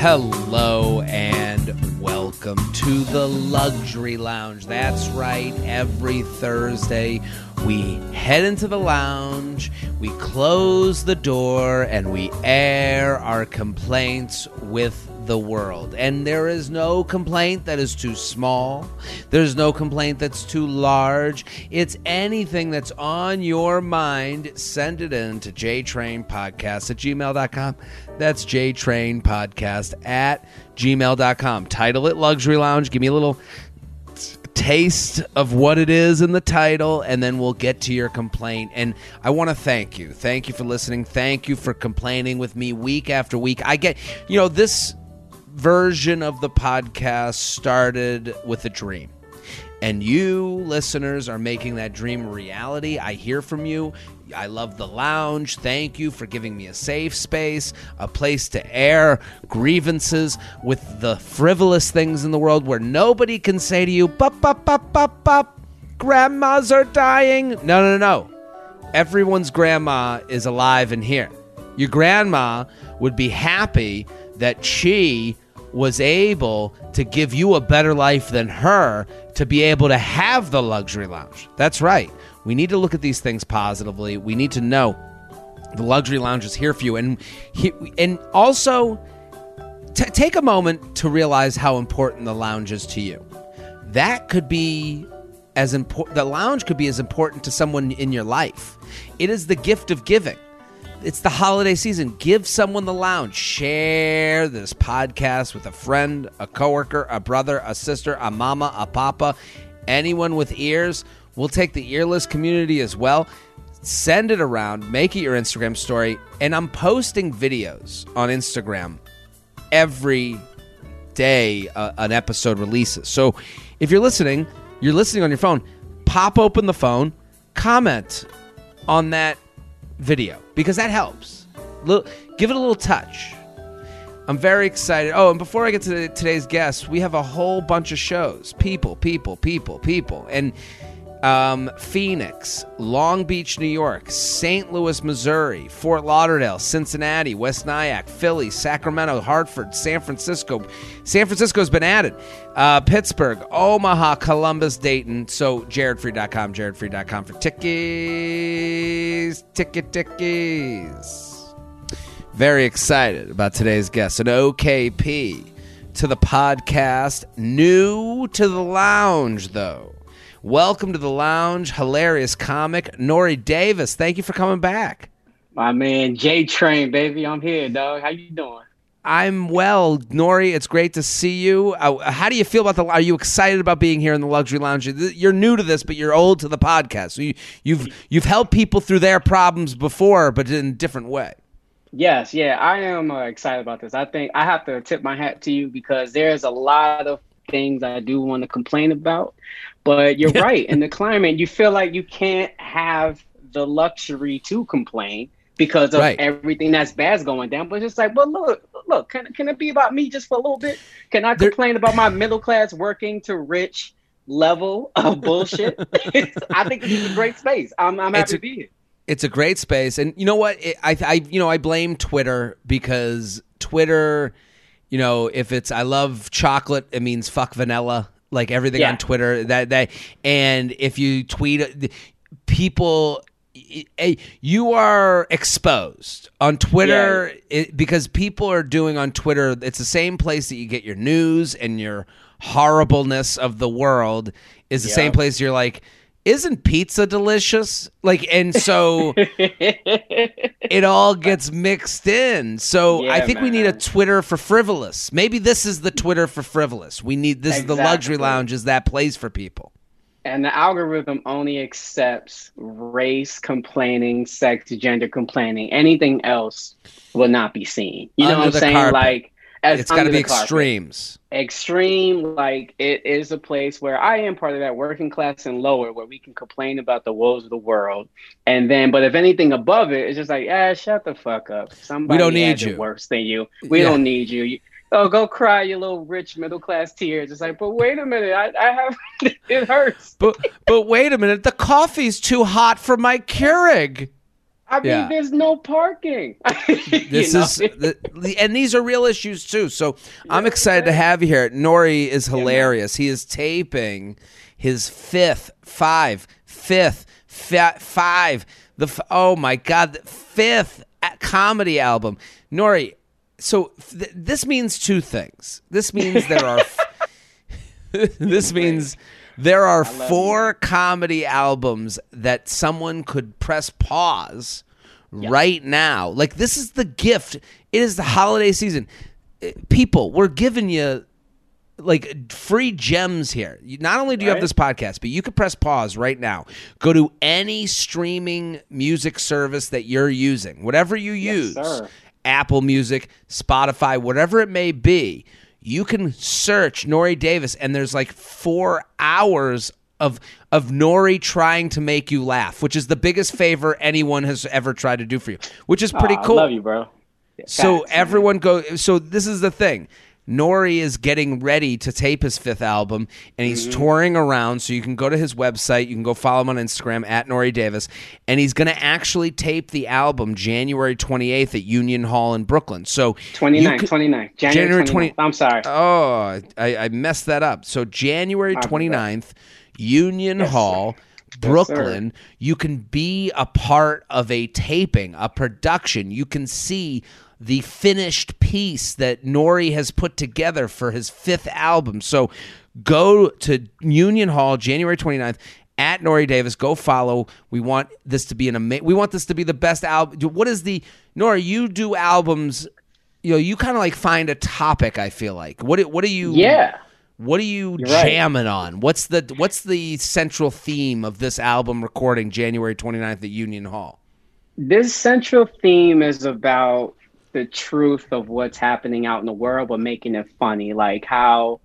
Hello and welcome to the Luxury Lounge. That's right, every Thursday we head into the lounge, we close the door, and we air our complaints with the world. And there is no complaint that is too small. There's no complaint that's too large. It's anything that's on your mind. Send it in to JTrainPodcast at gmail.com. That's JTrainPodcast at gmail.com. Title it Luxury Lounge. Give me a little taste of what it is in the title, and then we'll get to your complaint. And I want to thank you. Thank you for listening. Thank you for complaining with me week after week. I get, this version of the podcast started with a dream, and you listeners are making that dream reality. I hear from you. I love the lounge. Thank you for giving me a safe space, a place to air grievances with the frivolous things in the world where nobody can say to you, "Bop, bop, bop, bop, bop, grandmas are dying." No. Everyone's grandma is alive in here. Your grandma would be happy that she was able to give you a better life than her to be able to have the Luxury Lounge. That's right. We need to look at these things positively. We need to know the Luxury Lounge is here for you. And also, take a moment to realize how important the lounge is to you. That could be as important. The lounge could be as important to someone in your life. It is the gift of giving. It's the holiday season. Give someone the lounge. Share this podcast with a friend, a coworker, a brother, a sister, a mama, a papa, anyone with ears. We'll take the earless community as well. Send it around. Make it your Instagram story. And I'm posting videos on Instagram every day an episode releases. So if you're listening on your phone. Pop open the phone. Comment on that video, because that helps. Give it a little touch. I'm very excited. Oh, and before I get to today's guest, we have a whole bunch of shows. People. And Phoenix, Long Beach, New York, St. Louis, Missouri, Fort Lauderdale, Cincinnati, West Nyack, Philly, Sacramento, Hartford, San Francisco. San Francisco's been added. Pittsburgh, Omaha, Columbus, Dayton. So JaredFreid.com for tickies. Tickies. Very excited about today's guest. An OKP to the podcast. New to the lounge, though. Welcome to the lounge, hilarious comic, Nore Davis. Thank you for coming back. My man, J-Train, baby. I'm here, dog. How you doing? I'm well, Nore. It's great to see you. How do you feel about are you excited about being here in the Luxury Lounge? You're new to this, but you're old to the podcast. So you've helped people through their problems before, but in a different way. Yes, I am excited about this. I think I have to tip my hat to you because there's a lot of things I do want to complain about. But you're right. In the climate, you feel like you can't have the luxury to complain because of everything that's bad's going down. But it's just like, but look, can it be about me just for a little bit? Can I complain about my middle class working to rich level of bullshit? I think this is a great space. I'm happy to be here. It's a great space, and you know what? I blame Twitter because Twitter, if it's I love chocolate, it means fuck vanilla. Like everything on Twitter, that, and if you tweet, people, you are exposed on Twitter because people are doing on Twitter. It's the same place that you get your news and your horribleness of the world is the same place you're like, isn't pizza delicious? Like, and so it all gets mixed in. So I think we need a Twitter for frivolous. Maybe this is the Twitter for frivolous. We need this. Exactly. Is the Luxury Lounge is that place for people. And the algorithm only accepts race complaining, sex, gender complaining. Anything else will not be seen. You know what I'm saying? Carpet. Like, it's got to be extremes. Extreme, like it is a place where I am part of that working class and lower where we can complain about the woes of the world. And then, but if anything above it, it's just like, shut the fuck up. Somebody we don't need you. Worse than you. We don't need you. Go cry your little rich middle class tears. It's like, but wait a minute, I have it hurts. But wait a minute, the coffee's too hot for my Keurig. I mean, there's no parking. And these are real issues too. So I'm excited to have you here. Nore is hilarious. He is taping his fifth comedy album. Nore, so this means two things. This means there are four comedy albums that someone could press pause right now. Like, this is the gift. It is the holiday season. People, we're giving you like free gems here. Not only do you have this podcast, but you could press pause right now. Go to any streaming music service that you're using, whatever you use, Apple Music, Spotify, whatever it may be. You can search Nore Davis, and there's like 4 hours of Nore trying to make you laugh, which is the biggest favor anyone has ever tried to do for you, which is pretty cool. I love you, bro. So everyone go. So this is the thing. Nore is getting ready to tape his fifth album, and he's touring around, so you can go to his website. You can go follow him on Instagram, @NoreDavis, and he's going to actually tape the album January 28th at Union Hall in Brooklyn. So 29th. January 29th. I'm sorry. Oh, I messed that up. So January 29th, Union Hall, Brooklyn. You can be a part of a taping, a production. You can see the finished piece that Nore has put together for his fifth album. So go to Union Hall, January 29th, @Nore Davis. Go follow. We want this to be we want this to be the best album. What is the, Nore, you do albums, you know, you kind of like find a topic, I feel like. What are you jamming on? What's the central theme of this album recording January 29th at Union Hall? This central theme is about the truth of what's happening out in the world, but making it funny, like how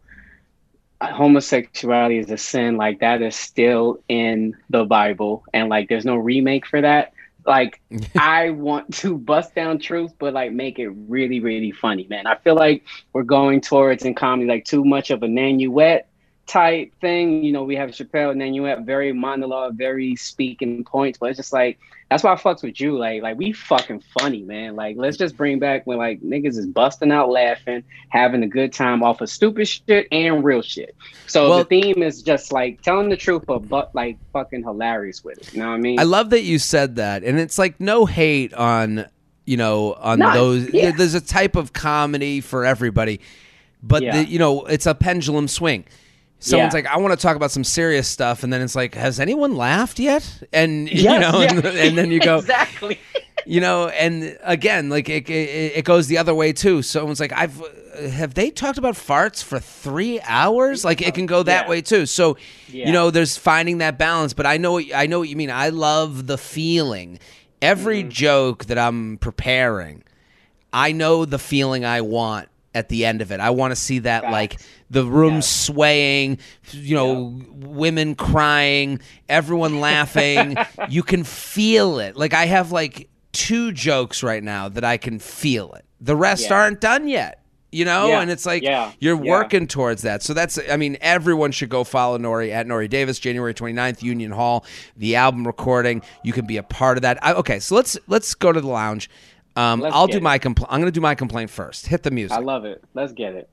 homosexuality is a sin, like that is still in the Bible, and like there's no remake for that. Like I want to bust down truth, but like make it really, really funny, man. I feel like we're going towards in comedy like too much of a Nanuet type thing. You know, we have Chappelle, Nanuet, very monologue, very speaking points, but it's just like, that's why I fucks with you. Like we fucking funny, man. Like, let's just bring back when like niggas is busting out laughing, having a good time off of stupid shit and real shit. So the theme is just like telling the truth, but like fucking hilarious with it. You know what I mean? I love that you said that. And it's like no hate on, you know, on those. Yeah. There's a type of comedy for everybody, but you know, it's a pendulum swing. Someone's like, I want to talk about some serious stuff. And then it's like, has anyone laughed yet? And, and then you go, exactly. You know, and again, like it goes the other way too. Someone's like, have they talked about farts for 3 hours? Like it can go that way too. So, you know, there's finding that balance, but I know what you mean. I love the feeling. Every joke that I'm preparing, I know the feeling I want at the end of it. I want to see that, like the room swaying, you know, women crying, everyone laughing. You can feel it. Like I have like 2 jokes right now that I can feel it. The rest aren't done yet, you know? Yeah. And it's like, you're working towards that. So that's, I mean, everyone should go follow Nore @NoreDavis, January 29th, Union Hall, the album recording. You can be a part of that. Okay. So let's go to the lounge. I'm going to do my complaint first. Hit the music. I love it. Let's get it.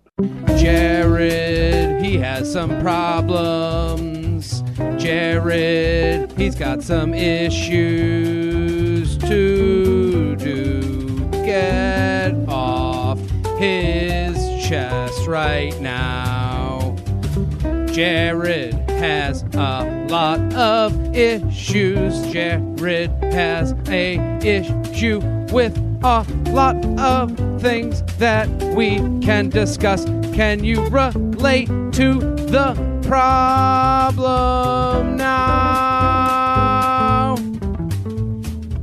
Jared, he has some problems. Jared, he's got some issues to do. Get off his chest right now. Jared has a lot of issues. Jared has a issue with a lot of things that we can discuss. Can you relate to the problem now?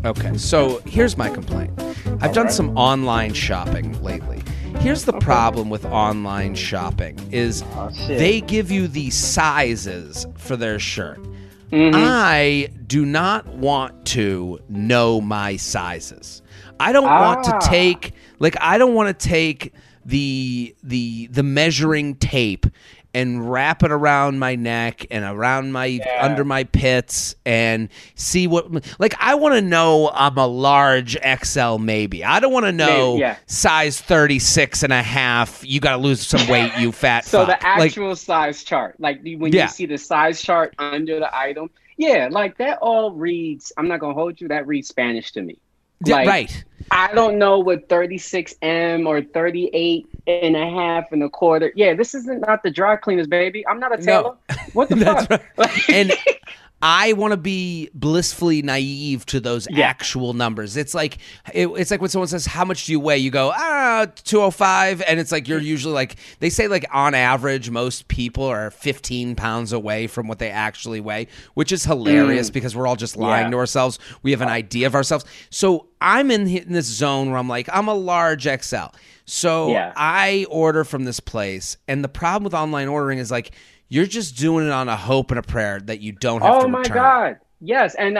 Okay, so here's my complaint. I've done some online shopping lately. Here's the problem with online shopping is they give you the sizes for their shirt. I do not want to know my sizes. I don't want to take the measuring tape and wrap it around my neck and around my under my pits and see what, like, I want to know I'm a large XL maybe. I don't want to know size 36 and a half. You got to lose some weight, you fat So fuck. The actual size chart, like when you see the size chart under the item, like that all reads, I'm not going to hold you, that reads Spanish to me. Like, right. I don't know what 36M or 38 and a half and a quarter. Yeah, this isn't not the dry cleaners, baby. I'm not a tailor. No. What the fuck? Right. And I want to be blissfully naive to those actual numbers. It's like it's like when someone says, how much do you weigh? You go, 205. And it's like you're usually like – they say like on average most people are 15 pounds away from what they actually weigh, which is hilarious because we're all just lying to ourselves. We have an idea of ourselves. So I'm in this zone where I'm like, I'm a large XL. So I order from this place. And the problem with online ordering is like – you're just doing it on a hope and a prayer that you don't have to return. Oh, my God. Yes. And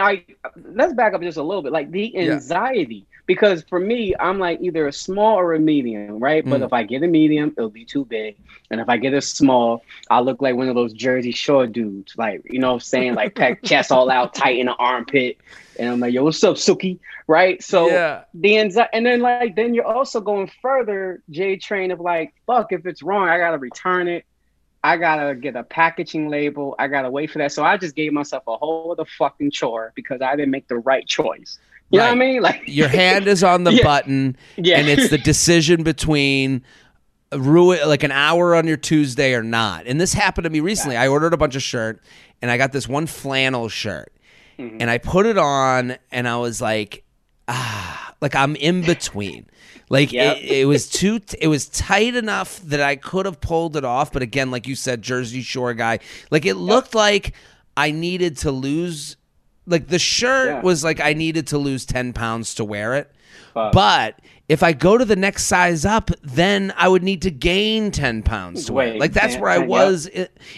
let's back up just a little bit. Like the anxiety, because for me, I'm like either a small or a medium, right? But if I get a medium, it'll be too big. And if I get a small, I look like one of those Jersey Shore dudes. Like, you know what I'm saying? Like pack chest all out, tight in the armpit. And I'm like, yo, what's up, Suki? Right? So the anxiety. And then like, then you're also going further, J Train, of like, fuck, if it's wrong, I got to return it. I gotta get a packaging label. I gotta wait for that. So I just gave myself a whole other fucking chore because I didn't make the right choice. You know what I mean? Like your hand is on the button, and it's the decision between like an hour on your Tuesday or not. And this happened to me recently. I ordered a bunch of shirt, and I got this one flannel shirt, and I put it on, and I was like, like I'm in between. Like it was too, it was tight enough that I could have pulled it off. But again, like you said, Jersey Shore guy, like it looked like I needed to lose, like the shirt was like I needed to lose 10 pounds to wear it. But if I go to the next size up, then I would need to gain 10 pounds to wear it. Like that's where I was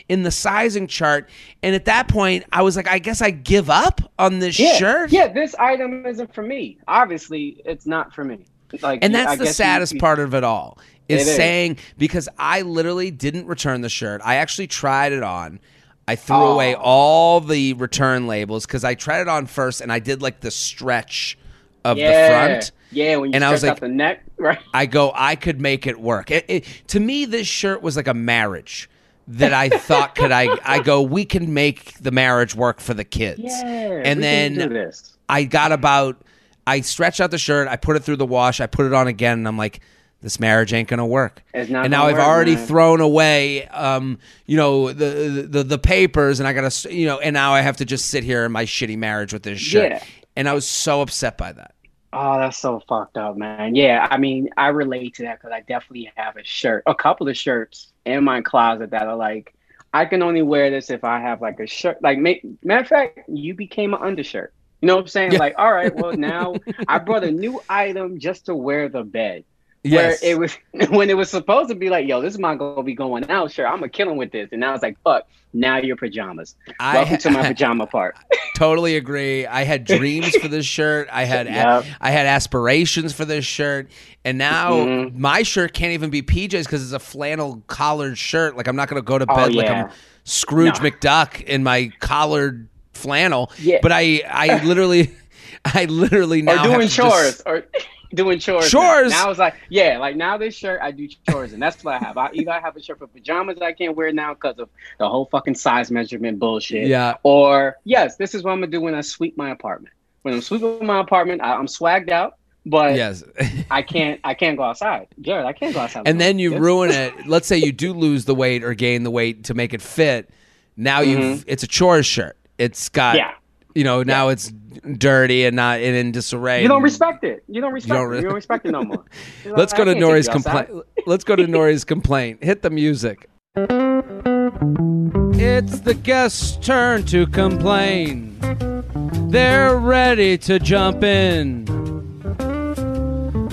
in the sizing chart. And at that point, I was like, I guess I give up on this shirt. Yeah, this item isn't for me. Obviously, it's not for me. Like, and that's the saddest part of it all is saying, because I literally didn't return the shirt. I actually tried it on. I threw away all the return labels because I tried it on first and I did like the stretch of the front. Yeah, when you and I was like, the neck, right? I go, I could make it work. To me, this shirt was like a marriage that I thought I go, we can make the marriage work for the kids. Yeah, and then can do this. I stretched out the shirt. I put it through the wash. I put it on again, and I'm like, this marriage ain't going to work. And now I've already thrown away, you know, the papers, and I got to, you know, and now I have to just sit here in my shitty marriage with this shirt. Yeah. And I was so upset by that. Oh, that's so fucked up, man. Yeah, I mean, I relate to that because I definitely have a couple of shirts in my closet that are like, I can only wear this if I have like a shirt. Like, matter of fact, you became an undershirt. You know what I'm saying? Yeah. Like, all right, well, now I brought a new item just to wear the bed. Yes. Where it was supposed to be like, yo, this is not going to be going out. Sure, I'm going to kill him with this. And now it's like, fuck, now your pajamas. Welcome to my pajama part. Totally agree. I had dreams for this shirt. I had I had aspirations for this shirt. And now my shirt can't even be PJs because it's a flannel collared shirt. Like, I'm not going to go to bed like I'm Scrooge McDuck in my collared flannel, but I literally now or doing chores now it's like now this shirt I do chores and that's what I have. I have a shirt for pajamas that I can't wear now because of the whole fucking size measurement bullshit. Or this is what I'm gonna do when I sweep my apartment. When I'm sweeping my apartment, I'm swagged out. But I can't go outside. Jared, I can't go outside. And then you ruin it. Let's say you do lose the weight or gain the weight to make it fit. Now it's a chores shirt. It's got, you know, now it's dirty and not in disarray. You don't respect it. You don't respect it no more. Let's go to Nore's complaint. Let's go to Nore's complaint. Hit the music. It's the guest's turn to complain. They're ready to jump in.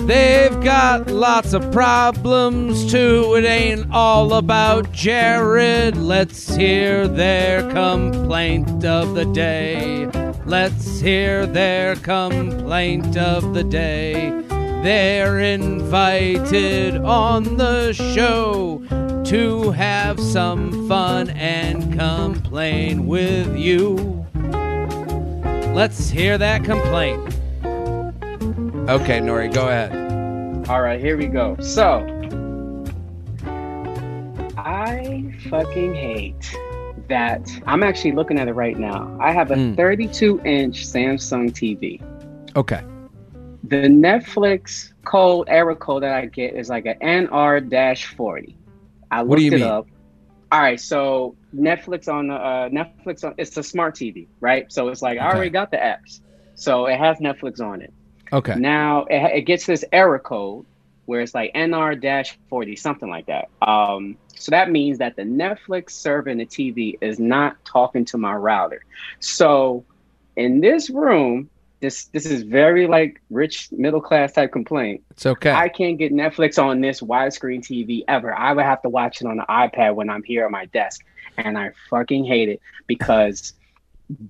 They've got lots of problems too. It ain't all about Jared. Let's hear their complaint of the day. Let's hear their complaint of the day. They're invited on the show to have some fun and complain with you. Let's hear that complaint. Okay, Nori, go ahead. All right, here we go. So, I fucking hate that. I'm actually looking at it right now. I have a 32-inch Samsung TV. Okay. The Netflix code, error code that I get is like an NR-40. I looked it up. All right, so Netflix on it's a smart TV, right? So it's like, okay, I already got the apps, so it has Netflix on it. Okay. Now it gets this error code where it's like NR-40, something like that. So that means that the Netflix server in the TV is not talking to my router. So in this room, this is very like rich middle class type complaint. It's okay. I can't get Netflix on this widescreen TV ever. I would have to watch it on the iPad when I'm here at my desk, and I fucking hate it because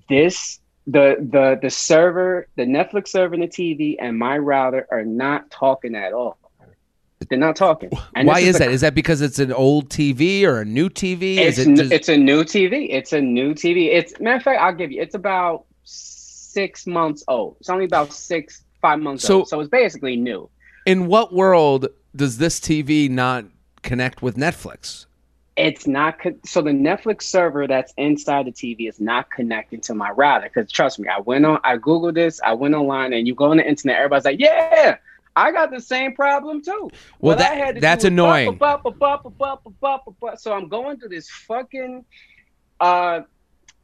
the server, the Netflix server and the TV and my router are not talking at all. They're not talking. And why is that? Is that because it's an old TV or a new TV? It's a new TV. It's a new TV. It's, matter of fact, I'll give you, it's about 6 months old. It's only about 5 months old. So it's basically new. In what world does this TV not connect with Netflix? It's not. So the Netflix server that's inside the TV is not connecting to my router. Because trust me, I Googled this. I went online and you go on the internet. Everybody's like, yeah, I got the same problem too. Well, that's annoying. So I'm going to this fucking...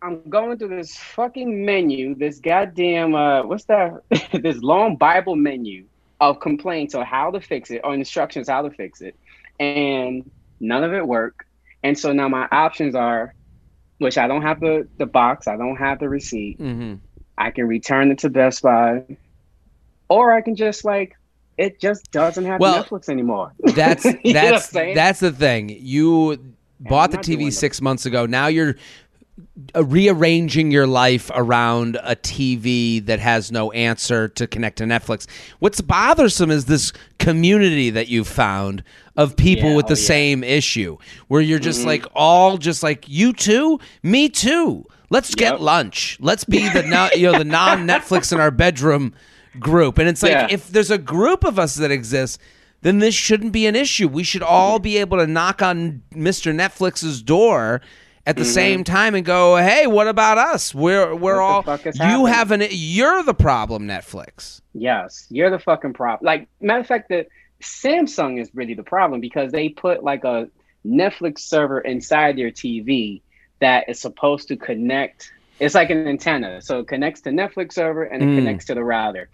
I'm going through this fucking menu, this goddamn, what's that? This long Bible menu of complaints on how to fix it, or instructions how to fix it. And none of it work. And so now my options are, which I don't have the box, I don't have the receipt. Mm-hmm. I can return it to Best Buy, or I can just like, it just doesn't have Netflix anymore. That's the thing. You bought the TV 6 months ago. Now you're rearranging your life around a TV that has no answer to connect to Netflix. What's bothersome is this community that you found of people with the same issue, where you're just like, all just like, you too, me too. Let's get lunch. Let's be the non-Netflix in our bedroom group. And it's like, if there's a group of us that exists, then this shouldn't be an issue. We should all be able to knock on Mr. Netflix's door at the same time and go, hey, what about us? We're all, you have you're the problem, Netflix. Yes, you're the fucking problem. Like, matter of fact, the Samsung is really the problem because they put like a Netflix server inside your TV that is supposed to connect. It's like an antenna. So it connects to Netflix server and it connects to the router.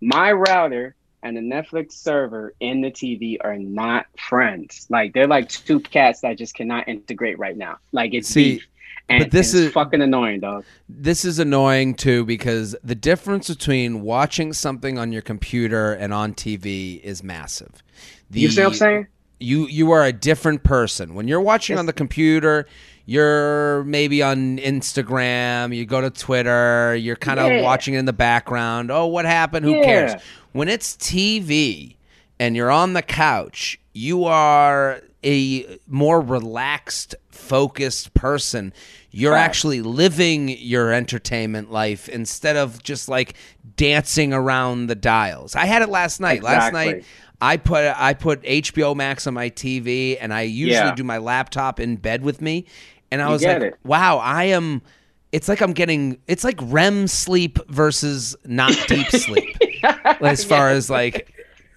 My router and the Netflix server in the TV are not friends. Like, they're like two cats that just cannot integrate right now. Like, it's beef. And this is fucking annoying, dog. This is annoying, too, because the difference between watching something on your computer and on TV is massive. You see what I'm saying? You are a different person. When you're watching on the computer, you're maybe on Instagram, you go to Twitter, you're kind of watching it in the background. Oh, what happened? Who cares? When it's TV and you're on the couch, you are a more relaxed, focused person. You're actually living your entertainment life instead of just like dancing around the dials. I had it last night. Exactly. Last night, I put HBO Max on my TV, and I usually do my laptop in bed with me. And I was like, wow, it's like I'm getting, it's like REM sleep versus not deep sleep. As far as like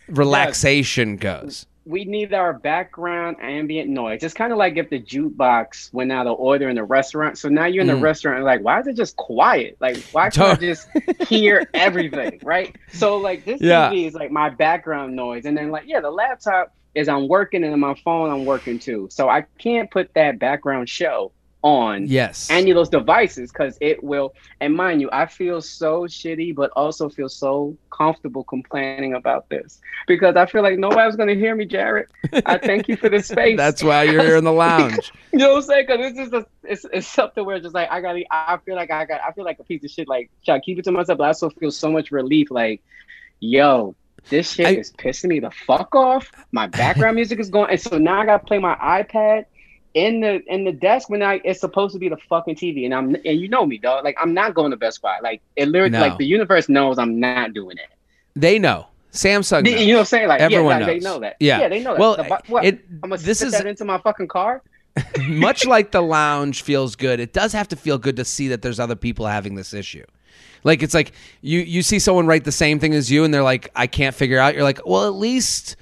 relaxation goes, we need our background ambient noise. It's kind of like if the jukebox went out of order in the restaurant. So now you're in the restaurant and like, why is it just quiet? Like, why can't I just hear everything? Right. So like this TV is like my background noise. And then like, the laptop is I'm working, and my phone I'm working too. So I can't put that background show on any of those devices because it will. And mind you, I feel so shitty, but also feel so comfortable complaining about this because I feel like nobody's going to hear me, Jared. I thank you for this space. That's why you're here in the lounge. You know what I'm saying? Because this is it's something where it's just like I feel like a piece of shit. Like, should I keep it to myself? But I also feel so much relief. Like, yo, this shit is pissing me the fuck off. My background music is going, and so now I gotta play my iPad in the desk when it's supposed to be the fucking TV. And you know me, dog. Like, I'm not going to Best Buy. Like, it literally, like, the universe knows I'm not doing it. They know. Samsung knows. You know what I'm saying? Like, everyone knows. They know that. Yeah, they know that. Well, I'm gonna sit that into my fucking car. Much like the lounge feels good, it does have to feel good to see that there's other people having this issue. Like, it's like you see someone write the same thing as you and they're like, I can't figure out. You're like, well, at least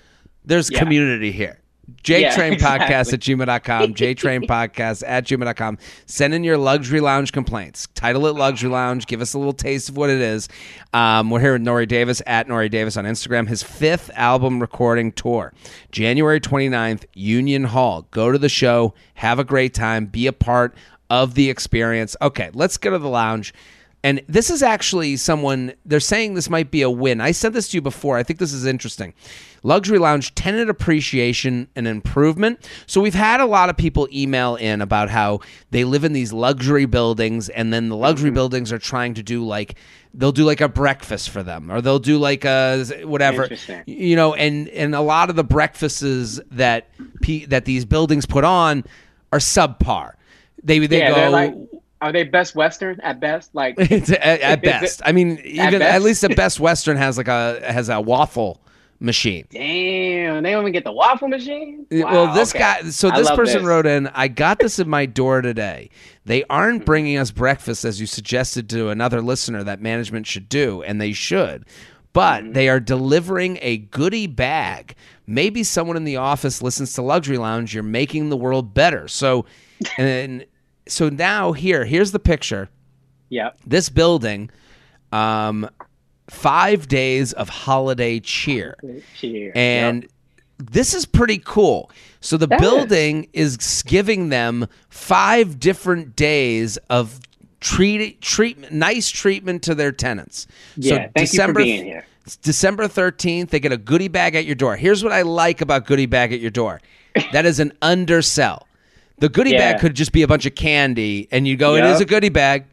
there's community here. JTrainPodcast@gmail.com. JTrainPodcast@gmail.com. Send in your luxury lounge complaints. Title it Luxury Lounge. Give us a little taste of what it is. We're here with Nore Davis, at Nore Davis on Instagram. His 5th album recording tour, January 29th, Union Hall. Go to the show. Have a great time. Be a part of the experience. Okay, let's go to the lounge. And this is actually someone, they're saying this might be a win. I said this to you before. I think this is interesting. Luxury Lounge, tenant appreciation and improvement. So we've had a lot of people email in about how they live in these luxury buildings, and then the luxury buildings are trying to do like, they'll do like a breakfast for them, or they'll do like a whatever, you know, and a lot of the breakfasts that these buildings put on are subpar. They go... Are they Best Western at best? Like at best, I mean, even at least the Best Western has like has a waffle machine. Damn, they don't even get the waffle machine. Wow, well, this guy. So this person wrote in, I got this in my door today. They aren't bringing us breakfast as you suggested to another listener that management should do, and they should. But they are delivering a goodie bag. Maybe someone in the office listens to Luxury Lounge. You're making the world better. So now here's the picture. Yeah. This building, 5 days of holiday cheer. And this is pretty cool. So the building is giving them 5 different days of nice treatment to their tenants. Yeah, so thank you for being here. December 13th, they get a goodie bag at your door. Here's what I like about goodie bag at your door. That is an undersell. The goodie bag could just be a bunch of candy, and you go, it is a goodie bag.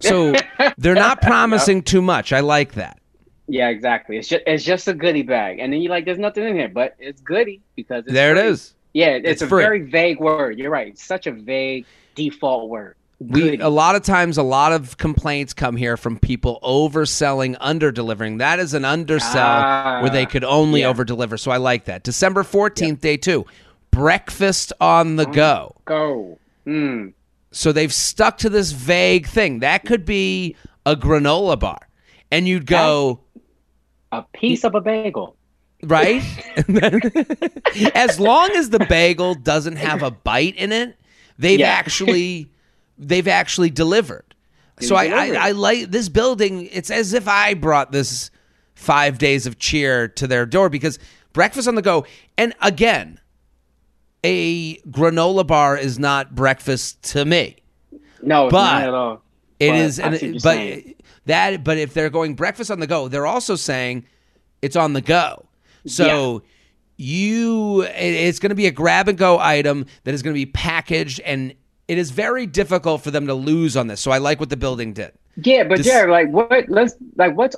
So they're not promising too much. I like that. Yeah, exactly. It's just a goodie bag. And then you're like, there's nothing in here, but it's goodie because it's there free. It is. Yeah, it's a free. Very vague word. You're right. It's such a vague default word. A lot of complaints come here from people overselling, under-delivering. That is an undersell where they could only over-deliver. So I like that. December 14th, day 2. Breakfast on the go. So they've stuck to this vague thing. That could be a granola bar. And you'd go... a piece of a bagel. Right? As long as the bagel doesn't have a bite in it, they've actually delivered. So I like this building. It's as if I brought this 5 days of cheer to their door, because breakfast on the go, and again... a granola bar is not breakfast to me. No, not at all. But if they're going breakfast on the go, they're also saying it's on the go. So it's going to be a grab and go item that is going to be packaged, and it is very difficult for them to lose on this. So I like what the building did. Yeah, but Jared, like what's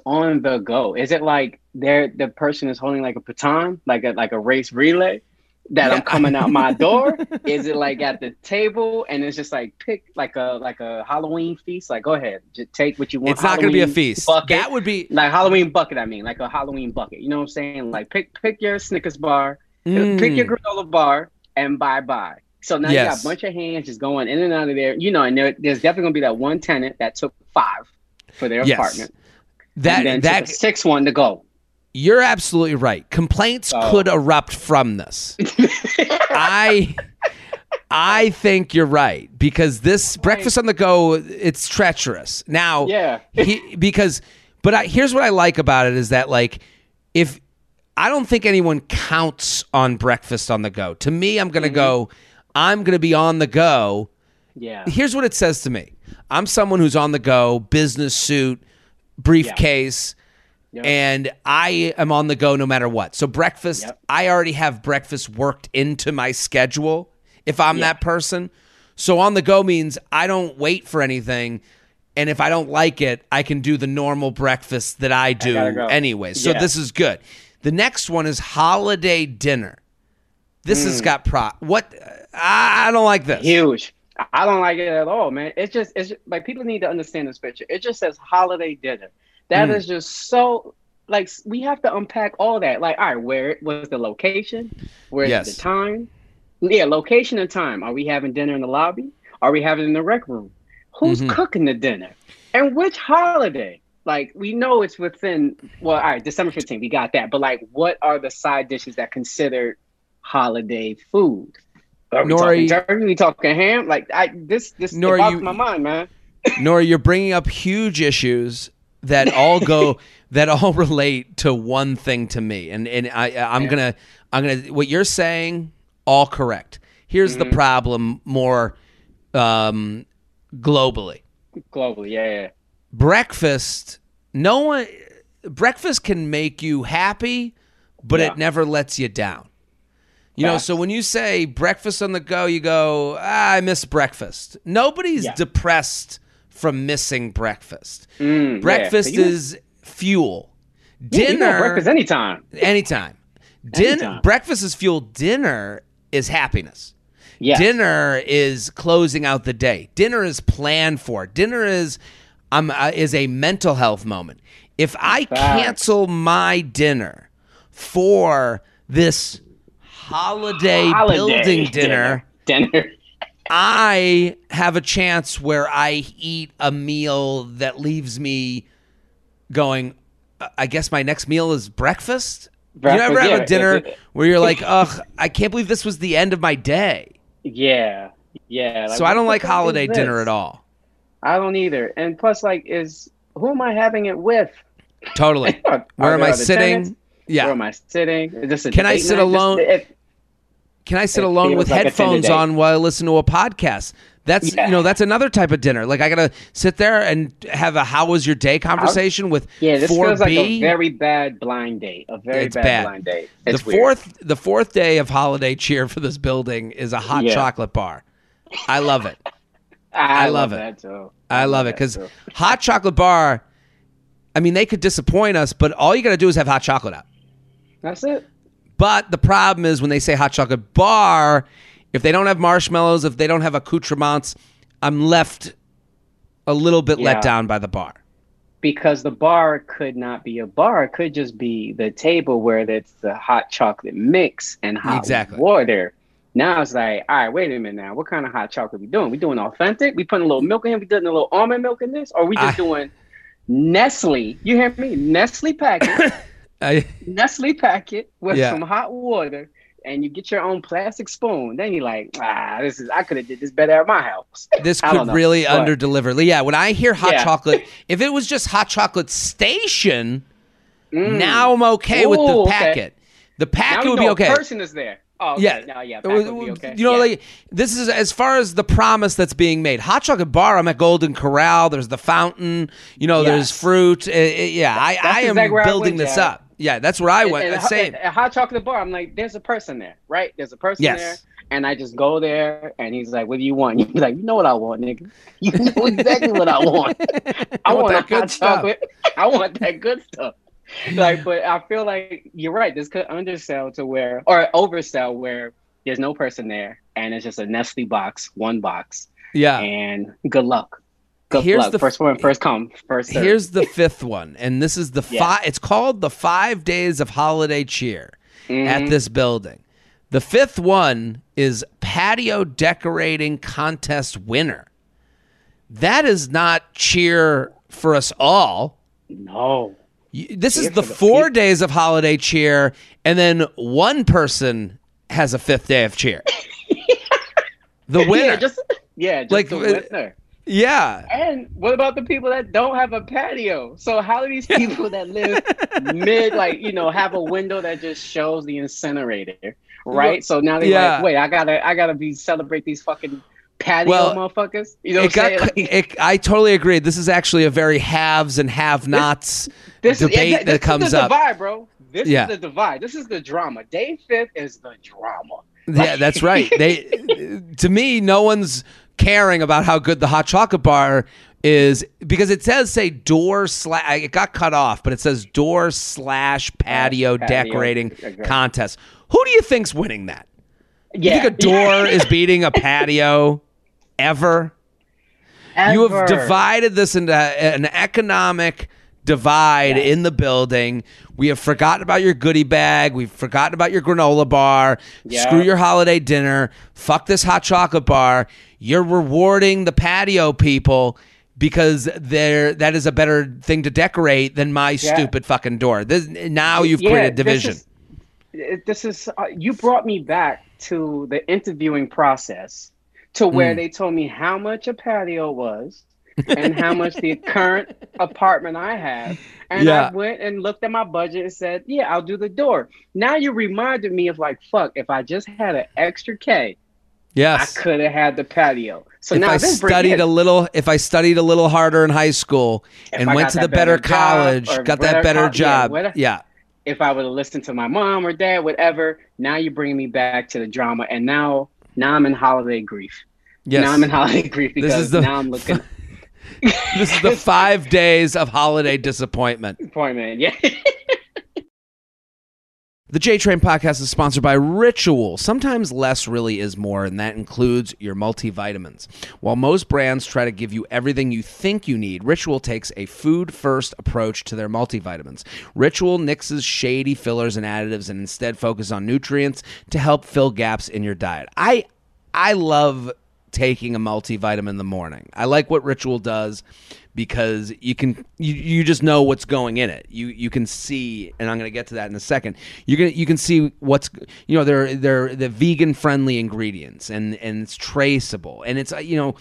on the go? Is it like the person is holding like a baton, like a race relay? That I'm coming out my door? Is it like at the table and it's just like pick like a Halloween feast? Like, go ahead, just take what you want. It's not going to be a feast. Bucket. That would be like Halloween bucket. I mean, like a Halloween bucket. You know what I'm saying? Like pick your Snickers bar, pick your granola bar, and bye. So now you got a bunch of hands just going in and out of there. You know, and there's definitely going to be that one tenant that took 5 for their apartment. Then took a 6th one to go. You're absolutely right. Complaints could erupt from this. I think you're right, because this breakfast on the go, it's treacherous. Now, here's what I like about it is that, like, if I don't think anyone counts on breakfast on the go. To me, I'm going to go, I'm going to be on the go. Yeah. Here's what it says to me. I'm someone who's on the go, business suit, briefcase. Yep. And I am on the go no matter what. So breakfast, I already have breakfast worked into my schedule if I'm that person. So on the go means I don't wait for anything. And if I don't like it, I can do the normal breakfast that I do anyway. So this is good. The next one is holiday dinner. This has got what? I don't like this. Huge. I don't like it at all, man. It's just like people need to understand this picture. It just says holiday dinner. That is just so, like, we have to unpack all that. Like, all right, where was the location? Where's the time? Yeah, location and time. Are we having dinner in the lobby? Are we having it in the rec room? Who's cooking the dinner? And which holiday? Like, we know it's within, well, all right, December 15th, we got that. But, like, what are the side dishes that considered holiday food? Are we talking turkey? Are we talking ham? Like, this boggles my mind, man. Nore, you're bringing up huge issues that all go that all relate to one thing to me, and I'm gonna what you're saying all correct. Here's the problem more globally. Globally, yeah. Breakfast, breakfast can make you happy, but it never lets you down. You know, so when you say breakfast on the go, you go, I miss breakfast. Nobody's depressed from missing breakfast. Breakfast is fuel. Dinner. You can have breakfast anytime. Anytime. Breakfast is fuel. Dinner is happiness. Yes. Dinner is closing out the day. Dinner is planned for. Dinner is a mental health moment. If I cancel my dinner for this holiday building dinner. I have a chance where I eat a meal that leaves me going, I guess my next meal is breakfast. You never have a dinner where you're like, ugh, I can't believe this was the end of my day. Yeah. Like, so I don't like holiday dinner at all. I don't either. And plus, like, who am I having it with? Totally. Where am I sitting? Tenants? Yeah. Where am I sitting? Can I sit alone? Can I sit alone with headphones on while I listen to a podcast? That's that's another type of dinner. Like, I gotta sit there and have a "How was your day?" conversation with 4B. Yeah, this feels like a very bad blind date. It's bad. It's weird. The fourth day of holiday cheer for this building is a hot chocolate bar. I love it. I love it. That too. I love it because hot chocolate bar. I mean, they could disappoint us, but all you gotta do is have hot chocolate out. That's it. But the problem is when they say hot chocolate bar, if they don't have marshmallows, if they don't have accoutrements, I'm left a little bit let down by the bar. Because the bar could not be a bar. It could just be the table where it's the hot chocolate mix and hot water. Now it's like, all right, wait a minute now. What kind of hot chocolate we doing? We doing authentic? We putting a little milk in here? We doing a little almond milk in this? Or we just doing Nestle? You hear me? Nestle package. Nestle packet with some hot water, and you get your own plastic spoon. Then you're like, I could have did this better at my house. This could really underdeliver. Yeah, when I hear hot chocolate, if it was just hot chocolate station, now I'm okay with the packet. Okay. The packet would be okay. Now person is there. Oh, okay. Yeah. No, yeah, packet would be okay. You know, like, this is as far as the promise that's being made. Hot chocolate bar, I'm at Golden Corral. There's the fountain. You know, there's fruit. I am building this up. Yeah, that's where I went. At hot chocolate bar, I'm like, there's a person there, right? There's a person there. And I just go there, and he's like, what do you want? You're like, you know what I want, nigga. You know exactly what I want. I want that good chocolate. I want that good stuff. Like, but I feel like you're right. This could oversell where there's no person there, and it's just a Nestle box, one box. Yeah. And good luck. Here's the first one, first come, first serve. Here's the fifth one, and this is the five. It's called the 5 days of holiday cheer at this building. The fifth one is patio decorating contest winner. That is not cheer for us all. No. This is the 4 days of holiday cheer, and then one person has a fifth day of cheer. The winner. Just the winner. Yeah. And what about the people that don't have a patio? So how do these people that live mid, like, you know, have a window that just shows the incinerator, right? Well, so now they're like, wait, I gotta be celebrate these fucking patio motherfuckers. You know what I'm saying? I totally agree. This is actually a very haves and have-nots debate that comes up. This is the divide, bro. This is the divide. This is the drama. Day 5 is the drama. Yeah, that's right. To me, no one's caring about how good the hot chocolate bar is, because it says, say, door slash, it got cut off, but it says door slash patio decorating contest. Who do you think's winning that? Yeah. You think a door is beating a patio ever? You have divided this into an economic divide in the building. We have forgotten about your goodie bag. We've forgotten about your granola bar. Yeah. Screw your holiday dinner. Fuck this hot chocolate bar. You're rewarding the patio people because that is a better thing to decorate than my stupid fucking door. Now you've created division. This is you brought me back to the interviewing process, to where they told me how much a patio was and how much the current apartment I have. And I went and looked at my budget and said, yeah, I'll do the door. Now you reminded me of, like, fuck, if I just had an extra K, I could have had the patio. So if now if I studied a little harder in high school and went to the better college, got that better job. If I would have listened to my mom or dad, whatever. Now you're bringing me back to the drama. And now I'm in holiday grief. Yes. Now I'm in holiday grief because now I'm looking. This is the 5 days of holiday disappointment. The J-Train podcast is sponsored by Ritual. Sometimes less really is more, and that includes your multivitamins. While most brands try to give you everything you think you need, Ritual takes a food-first approach to their multivitamins. Ritual nixes shady fillers and additives and instead focus on nutrients to help fill gaps in your diet. I love taking a multivitamin in the morning. I like what Ritual does because you just know what's going in it. You can see, and I'm going to get to that in a second. You can see what's, you know, they're the vegan friendly ingredients, and it's traceable, and it's, you know,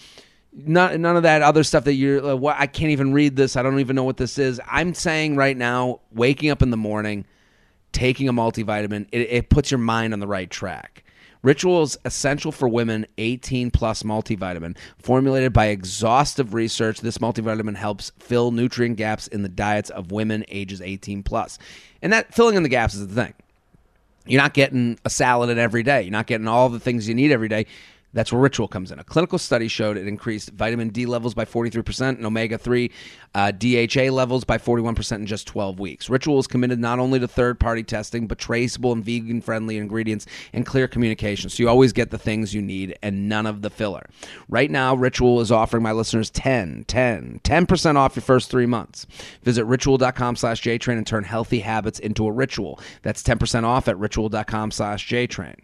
none of that other stuff that you're like, I can't even read this. I don't even know what this is. I'm saying right now, waking up in the morning, taking a multivitamin, it puts your mind on the right track. Ritual's Essential for Women 18+ multivitamin. Formulated by exhaustive research, this multivitamin helps fill nutrient gaps in the diets of women ages 18+. And that filling in the gaps is the thing. You're not getting a salad in every day. You're not getting all the things you need every day. That's where Ritual comes in. A clinical study showed it increased vitamin D levels by 43% and omega-3 DHA levels by 41% in just 12 weeks. Ritual is committed not only to third-party testing, but traceable and vegan-friendly ingredients and clear communication, so you always get the things you need and none of the filler. Right now, Ritual is offering my listeners 10% off your first 3 months. Visit ritual.com/JTrain and turn healthy habits into a ritual. That's 10% off at ritual.com/JTrain.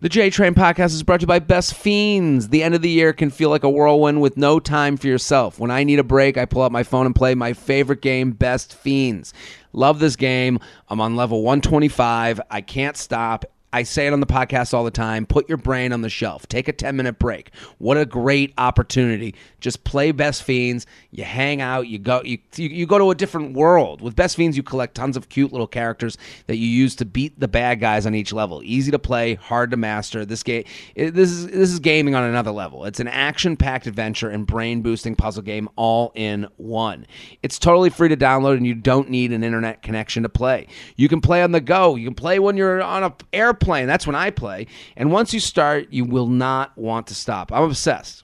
The J-Train podcast is brought to you by Best Fiends. The end of the year can feel like a whirlwind with no time for yourself. When I need a break, I pull out my phone and play my favorite game, Best Fiends. Love this game. I'm on level 125. I can't stop. I say it on the podcast all the time. Put your brain on the shelf. Take a 10-minute break. What a great opportunity. Just play Best Fiends. You hang out. You go to a different world. With Best Fiends, you collect tons of cute little characters that you use to beat the bad guys on each level. Easy to play, hard to master. This game, this is gaming on another level. It's an action-packed adventure and brain-boosting puzzle game all in one. It's totally free to download, and you don't need an internet connection to play. You can play on the go. You can play when you're on an airplane. That's when I play. And once you start, you will not want to stop. I'm obsessed.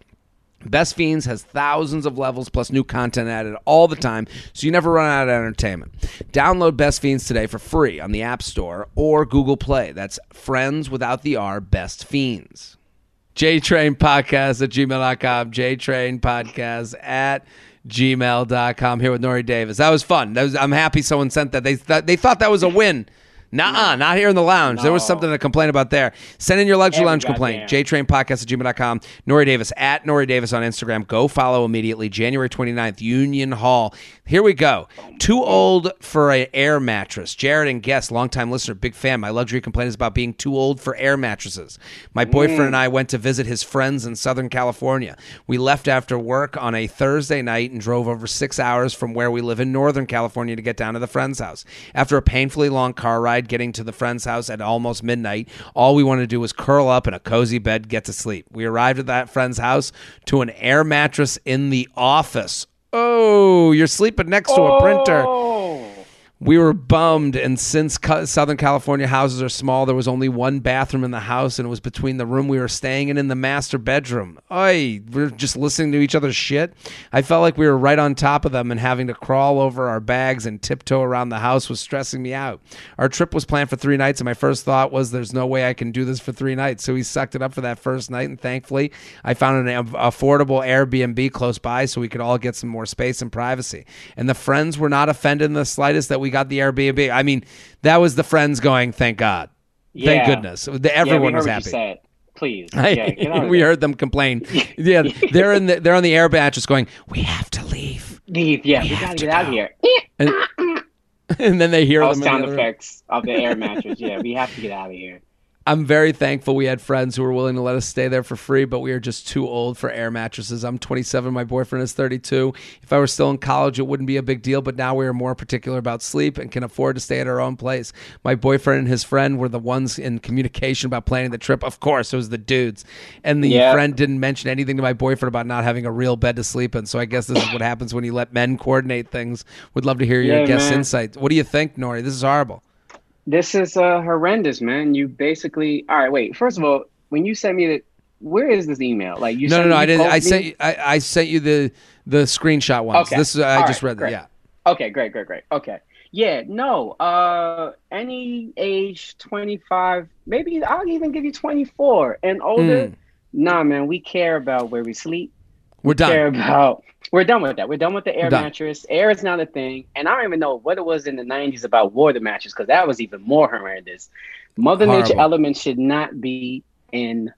Best Fiends has thousands of levels plus new content added all the time, so you never run out of entertainment. Download Best Fiends today for free on the App Store or Google Play. That's friends without the R, Best Fiends. JTrainPodcast@gmail.com. JTrainPodcast@gmail.com. Here with Nore Davis. That was fun. I'm happy someone sent that. They thought that was a win. Nuh-uh, not here in the lounge. No. There was something to complain about there. Send in your Luxury Lounge complaint. JTrainPodcast@gmail.com. Nore Davis, at Nore Davis on Instagram. Go follow immediately. January 29th, Union Hall. Here we go. Too old for an air mattress. Jared and guest, longtime listener, big fan. My luxury complaint is about being too old for air mattresses. My boyfriend and I went to visit his friends in Southern California. We left after work on a Thursday night and drove over 6 hours from where we live in Northern California to get down to the friend's house. After a painfully long car ride, getting to the friend's house at almost midnight, all we wanted to do was curl up in a cozy bed, get to sleep. We arrived at that friend's house to an air mattress in the office. Oh, you're sleeping next to a printer. We were bummed, and since Southern California houses are small, there was only one bathroom in the house, and it was between the room we were staying in and the master bedroom. Oy, we were just listening to each other's shit. I felt like we were right on top of them, and having to crawl over our bags and tiptoe around the house was stressing me out. Our trip was planned for 3 nights, and my first thought was, there's no way I can do this for 3 nights, so we sucked it up for that first night, and thankfully, I found an affordable Airbnb close by so we could all get some more space and privacy, and the friends were not offended in the slightest that we got the Airbnb. I mean, that was the friends going, thank God. Yeah. Thank goodness. Everyone was happy. Please. Yeah, we heard them complain. Yeah, they're on the air batch just going, we have to leave. Leave, yeah. We got to get out of here. And then they hear all them sound effects of the air mattress. Yeah, we have to get out of here. I'm very thankful we had friends who were willing to let us stay there for free, but we are just too old for air mattresses. I'm 27. My boyfriend is 32. If I were still in college, it wouldn't be a big deal, but now we are more particular about sleep and can afford to stay at our own place. My boyfriend and his friend were the ones in communication about planning the trip. Of course, it was the dudes. And the friend didn't mention anything to my boyfriend about not having a real bed to sleep in, so I guess this is what happens when you let men coordinate things. Would love to hear your guest's insight. What do you think, Nori? This is horrible. This is horrendous, man. You basically... All right, wait. First of all, when you sent me the... Where is this email? Like you? No, I didn't. I sent you the screenshot ones. Okay. This is, I just read that, yeah. Okay, great. Okay. Yeah, no. Any age, 25, maybe I'll even give you 24 and older. Nah, man, we care about where we sleep. We're done. We're done with that. We're done with the air mattress. Air is not a thing. And I don't even know what it was in the 90s about water mattress, because that was even more horrendous. Mother Nature element should not be in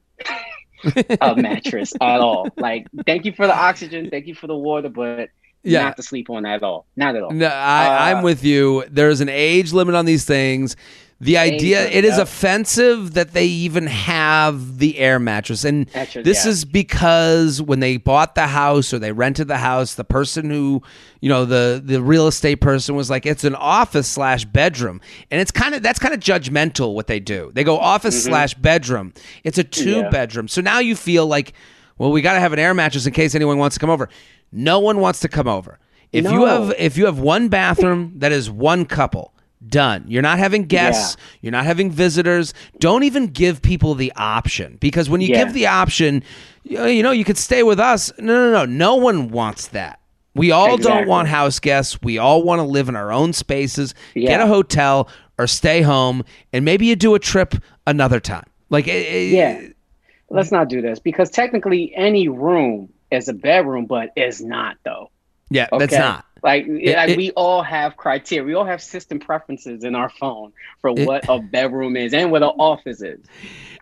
a mattress at all. Like, thank you for the oxygen. Thank you for the water, but not to sleep on at all. Not at all. No, I'm with you. There's an age limit on these things. The idea, it is offensive that they even have the air mattress. And this is because when they bought the house or they rented the house, the person who, you know, the real estate person was like, it's an office/bedroom. And it's that's kind of judgmental what they do. They go office/bedroom. It's a 2-bedroom. So now you feel like, well, we got to have an air mattress in case anyone wants to come over. No one wants to come over. If you have one bathroom that is one couple, done. You're not having guests. Yeah. You're not having visitors. Don't even give people the option, because when you give the option, you know, you could stay with us. No. No one wants that. We all don't want house guests. We all want to live in our own spaces, get a hotel or stay home, and maybe you do a trip another time. Like, let's not do this, because technically any room is a bedroom, but it's not though. Yeah, okay? That's not. We all have criteria. We all have system preferences in our phone for what a bedroom is and what an office is.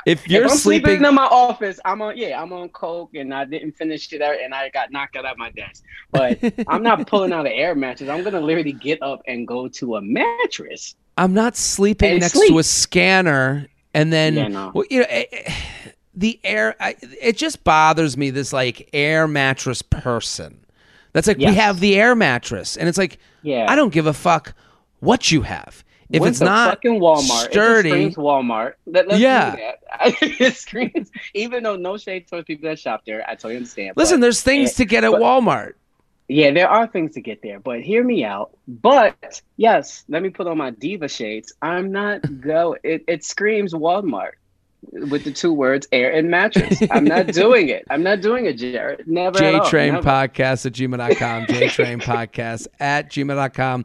If I'm sleeping in my office, I'm on coke and I didn't finish it out and I got knocked out of my desk. But I'm not pulling out an air mattress. I'm going to literally get up and go to a mattress. I'm not sleeping next to a scanner and then the air. It just bothers me, this like air mattress person. That's like, we have the air mattress. And it's like, I don't give a fuck what you have. If it's not fucking Walmart, sturdy. It screams Walmart. Let's do that. It screams, even though no shade towards people that shop there. I totally understand. Listen, there's things to get at Walmart. Yeah, there are things to get there. But hear me out. But, yes, let me put on my diva shades. I'm not going. It screams Walmart with the 2 words air and mattress. I'm not doing it. I'm not doing it, Jared. Never. JTrainPodcast @gmail.com. JTrainPodcast @gmail.com.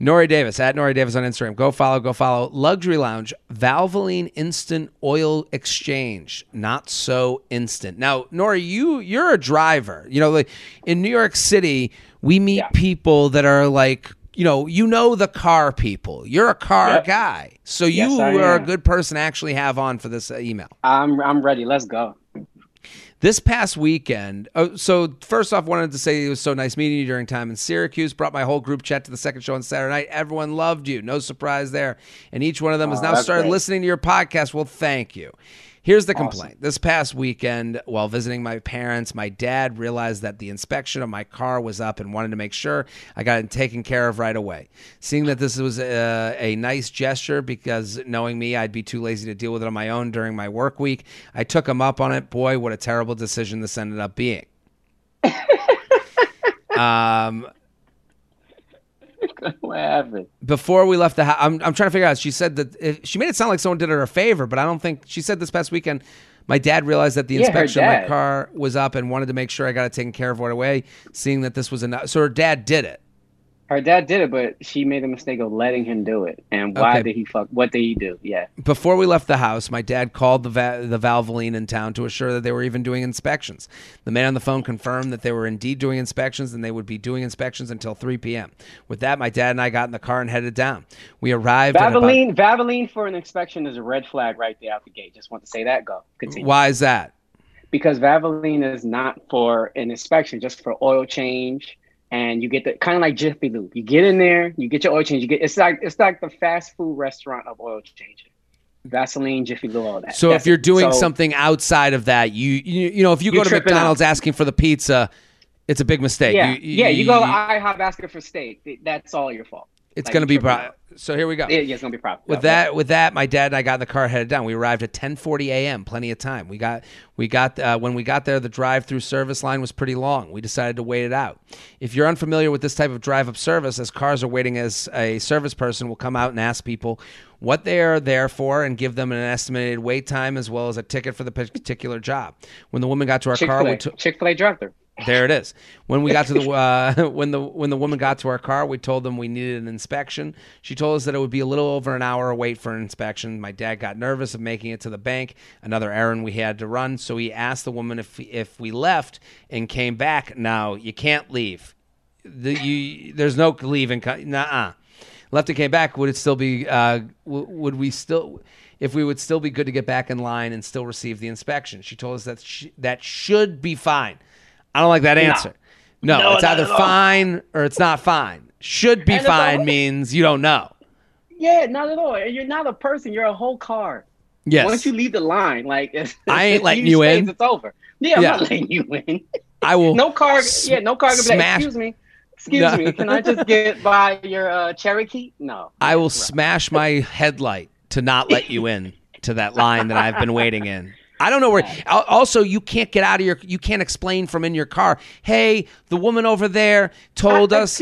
Nore Davis @NoreDavis on Instagram. Go follow. Luxury Lounge, Valvoline Instant Oil Exchange. Not so instant. Now, Nore, you're a driver. You know, like in New York City, we meet people that are like, you know the car people. You're a car guy. So you are a good person to actually have on for this email. I'm ready. Let's go. This past weekend, so first off, wanted to say it was so nice meeting you during time in Syracuse. Brought my whole group chat to the second show on Saturday night. Everyone loved you. No surprise there. And each one of them has now started listening to your podcast. Well, thank you. Here's the complaint. This past weekend, while visiting my parents, my dad realized that the inspection of my car was up and wanted to make sure I got it taken care of right away. Seeing that this was a nice gesture, because knowing me, I'd be too lazy to deal with it on my own during my work week, I took him up on it. Boy, what a terrible decision this ended up being. What happened? Before we left the house, I'm trying to figure out. She said that she made it sound like someone did her a favor, but I don't think she said this past weekend. My dad realized that the inspection of my car was up and wanted to make sure I got it taken care of right away, seeing that this was enough. So her dad did it. Her dad did it, but she made a mistake of letting him do it. And why did he fuck? What did he do? Yeah. Before we left the house, my dad called the Valvoline in town to assure that they were even doing inspections. The man on the phone confirmed that they were indeed doing inspections and they would be doing inspections until 3 p.m. With that, my dad and I got in the car and headed down. We arrived at Valvoline for an inspection is a red flag right there out the gate. Just want to say that. Go. Continue. Why is that? Because Valvoline is not for an inspection, just for oil change. And you get the kind of like Jiffy Lube. You get in there, you get your oil change. You get it's like the fast food restaurant of oil change, Vaseline, Jiffy Lube, all that. So that's if you're doing something outside of that, you know, if you go to McDonald's asking for the pizza, it's a big mistake. Yeah, you go to IHOP asking for steak. That's all your fault. It's like going to be so here we go. Yeah, it's going to be problem. With that, my dad and I got in the car, headed down. We arrived at 10:40 a.m., plenty of time. When we got there, the drive-through service line was pretty long. We decided to wait it out. If you're unfamiliar with this type of drive-up service, as cars are waiting, as a service person will come out and ask people what they are there for and give them an estimated wait time as well as a ticket for the particular job. When the woman got to our car, we took Chick-fil-A drive-through. There it is. When we got to the when the woman got to our car, we told them we needed an inspection. She told us that it would be a little over an hour a wait for an inspection. My dad got nervous of making it to the bank, another errand we had to run, so he asked the woman if we left and came back. No, you can't leave. There's no leaving. Left and came back. Would it still be? Would we still? If we would still be good to get back in line and still receive the inspection? She told us that that should be fine. I don't like that answer. No, it's either fine or it's not fine. Should be fine means you don't know. Yeah, not at all. You're not a person. You're a whole car. Yes. Once you leave the line, I ain't letting you in. It's over. Yeah, I'm not letting you in. I will. No car. Yeah, no car. Excuse me. Can I just get by your Cherokee? No. I will smash my headlight to not let you in to that line that I've been waiting in. I don't know where. Also, you can't get out of your. You can't explain from in your car. Hey, the woman over there told us.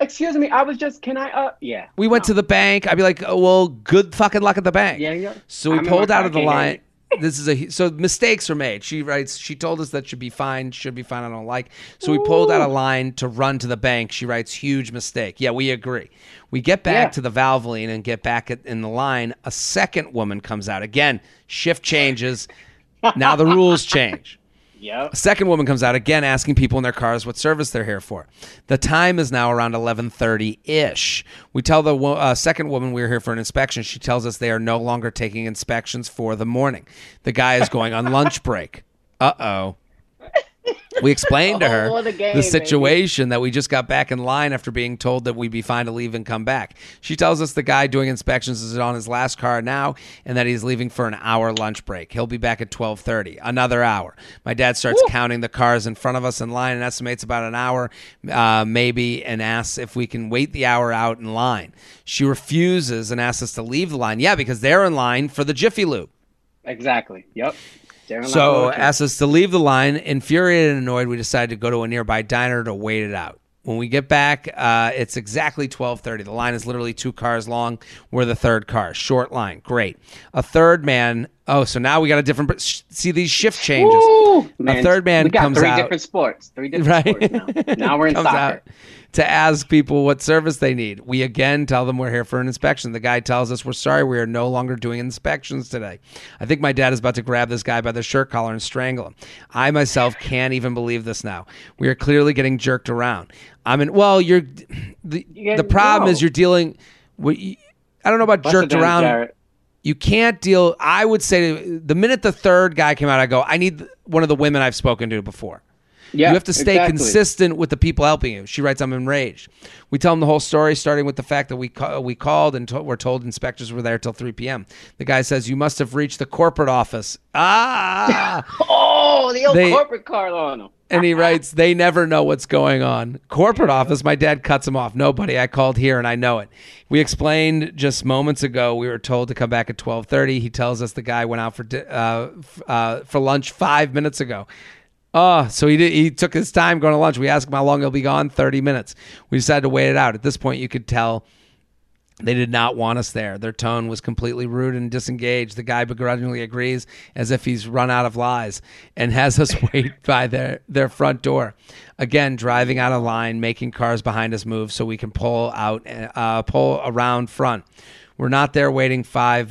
Excuse me. I was just. Can I? Yeah. We went to the bank. I'd be like, oh, well, good fucking luck at the bank. Yeah. So we pulled out of the line. This is so mistakes are made. She writes. She told us that should be fine. I don't like. So we pulled out of line to run to the bank. She writes, huge mistake. Yeah, we agree. We get back to the Valvoline and get back in the line. A second woman comes out again. Shift changes. Now the rules change. Yep. A second woman comes out again asking people in their cars what service they're here for. The time is now around 11:30-ish. We tell the second woman we're here for an inspection. She tells us they are no longer taking inspections for the morning. The guy is going on lunch break. Uh-oh. We explained to her the situation that we just got back in line after being told that we'd be fine to leave and come back. She tells us the guy doing inspections is on his last car now and that he's leaving for an hour lunch break. He'll be back at 12:30, another hour. My dad starts counting the cars in front of us in line and estimates about an hour maybe and asks if we can wait the hour out in line. She refuses and asks us to leave the line. Yeah, because they're in line for the Jiffy Lube. Exactly. Yep. So asked us to leave the line. Infuriated and annoyed, we decided to go to a nearby diner to wait it out. When we get back, it's exactly 12:30. The line is literally two cars long. We're the third car. Short line. Great. A third man. Oh, so now we got a different. See these shift changes. Woo! A third man comes out. We got three different sports now. Now we're in soccer. Out to ask people what service they need. We again tell them we're here for an inspection. The guy tells us we're sorry, we are no longer doing inspections today. I think my dad is about to grab this guy by the shirt collar and strangle him. I myself can't even believe this now. We are clearly getting jerked around. I mean, well, the problem is you're dealing with, I don't know about jerked around. Jarrett. You can't deal. I would say the minute the third guy came out, I go, I need one of the women I've spoken to before. Yeah, you have to stay consistent with the people helping you. She writes, I'm enraged. We tell them the whole story, starting with the fact that we called and were told inspectors were there till 3 p.m. The guy says, you must have reached the corporate office. The old corporate card on him. And he writes, they never know what's going on. Corporate office, my dad cuts him off. Nobody, I called here and I know it. We explained just moments ago, we were told to come back at 12:30. He tells us the guy went out for lunch 5 minutes ago. So he took his time going to lunch. We asked him how long he'll be gone. 30 minutes. We decided to wait it out. At this point, you could tell they did not want us there. Their tone was completely rude and disengaged. The guy begrudgingly agrees as if he's run out of lies and has us wait by their front door. Again, driving out of line, making cars behind us move so we can pull around front. We're not there waiting 5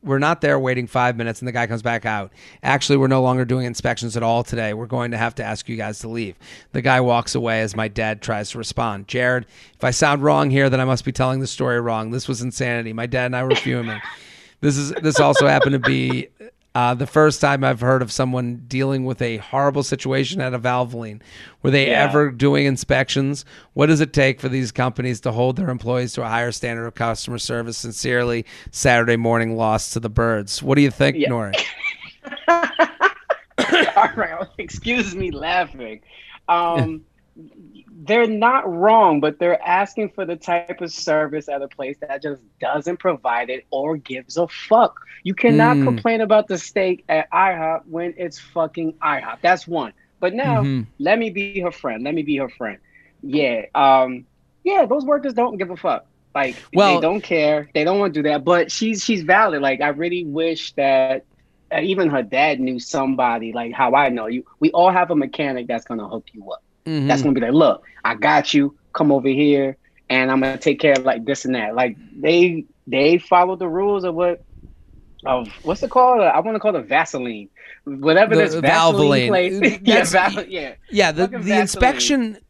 minutes, and the guy comes back out. Actually, we're no longer doing inspections at all today. We're going to have to ask you guys to leave. The guy walks away as my dad tries to respond. Jared, if I sound wrong here, then I must be telling the story wrong. This was insanity. My dad and I were fuming. This also happened to be the first time I've heard of someone dealing with a horrible situation at a Valvoline. Were they ever doing inspections? What does it take for these companies to hold their employees to a higher standard of customer service? Sincerely, Saturday morning lost to the birds. What do you think, Nore? All right, excuse me laughing. They're not wrong, but they're asking for the type of service at a place that just doesn't provide it or gives a fuck. You cannot complain about the steak at IHOP when it's fucking IHOP. That's one. But now, let me be her friend. Yeah. Those workers don't give a fuck. Like, they don't care. They don't want to do that. But she's valid. Like, I really wish that even her dad knew somebody, like how I know you. We all have a mechanic that's going to hook you up. Mm-hmm. That's going to be like, look, I got you. Come over here, and I'm going to take care of like this and that. Like they follow the rules of what's it called? I want to call it Vaseline, whatever this Valvoline place.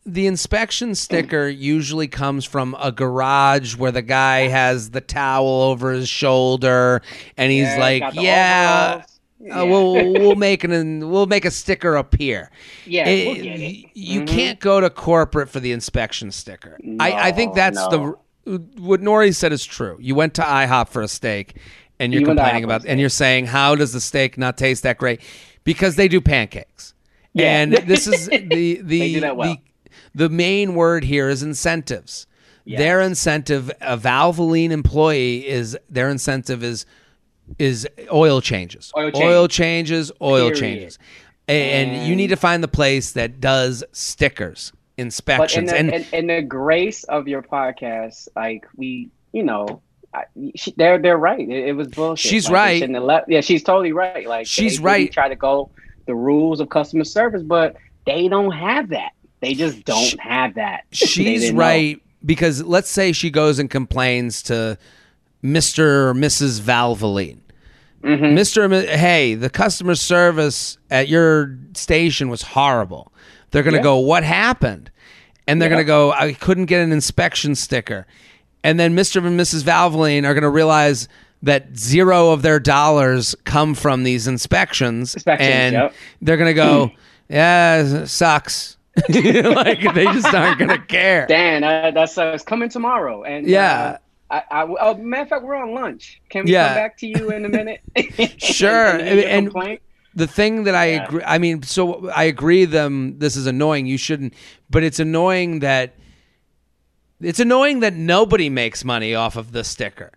The inspection sticker usually comes from a garage where the guy has the towel over his shoulder, and he's overalls. We'll make a sticker appear. Yeah, we'll get it. You can't go to corporate for the inspection sticker. No, I think that's what Nori said is true. You went to IHOP for a steak, and you're complaining about, and you're saying, how does the steak not taste that great? Because they do pancakes, and this is the they do that well. The main word here is incentives. Yes. Their incentive, a Valvoline employee is oil changes. And you need to find the place that does stickers, inspections. But in the grace of your podcast, like they're right. It was bullshit. She's like, right. She's totally right. Like she's right. Try to go the rules of customer service, but they don't have that. They just don't have that. She's right. Because let's say she goes and complains to Mr. or Mrs. Valvoline. Hey, the customer service at your station was horrible. They're going to go, what happened? And they're going to go, I couldn't get an inspection sticker. And then Mr. and Mrs. Valvoline are going to realize that zero of their dollars come from these inspections and they're going to go, yeah, sucks. Like they just aren't going to care. Dan, it's coming tomorrow. And matter of fact, we're on lunch. Can we come back to you in a minute? Sure. and the thing that I agree, I agree them. This is annoying. You shouldn't, but it's annoying that nobody makes money off of the sticker.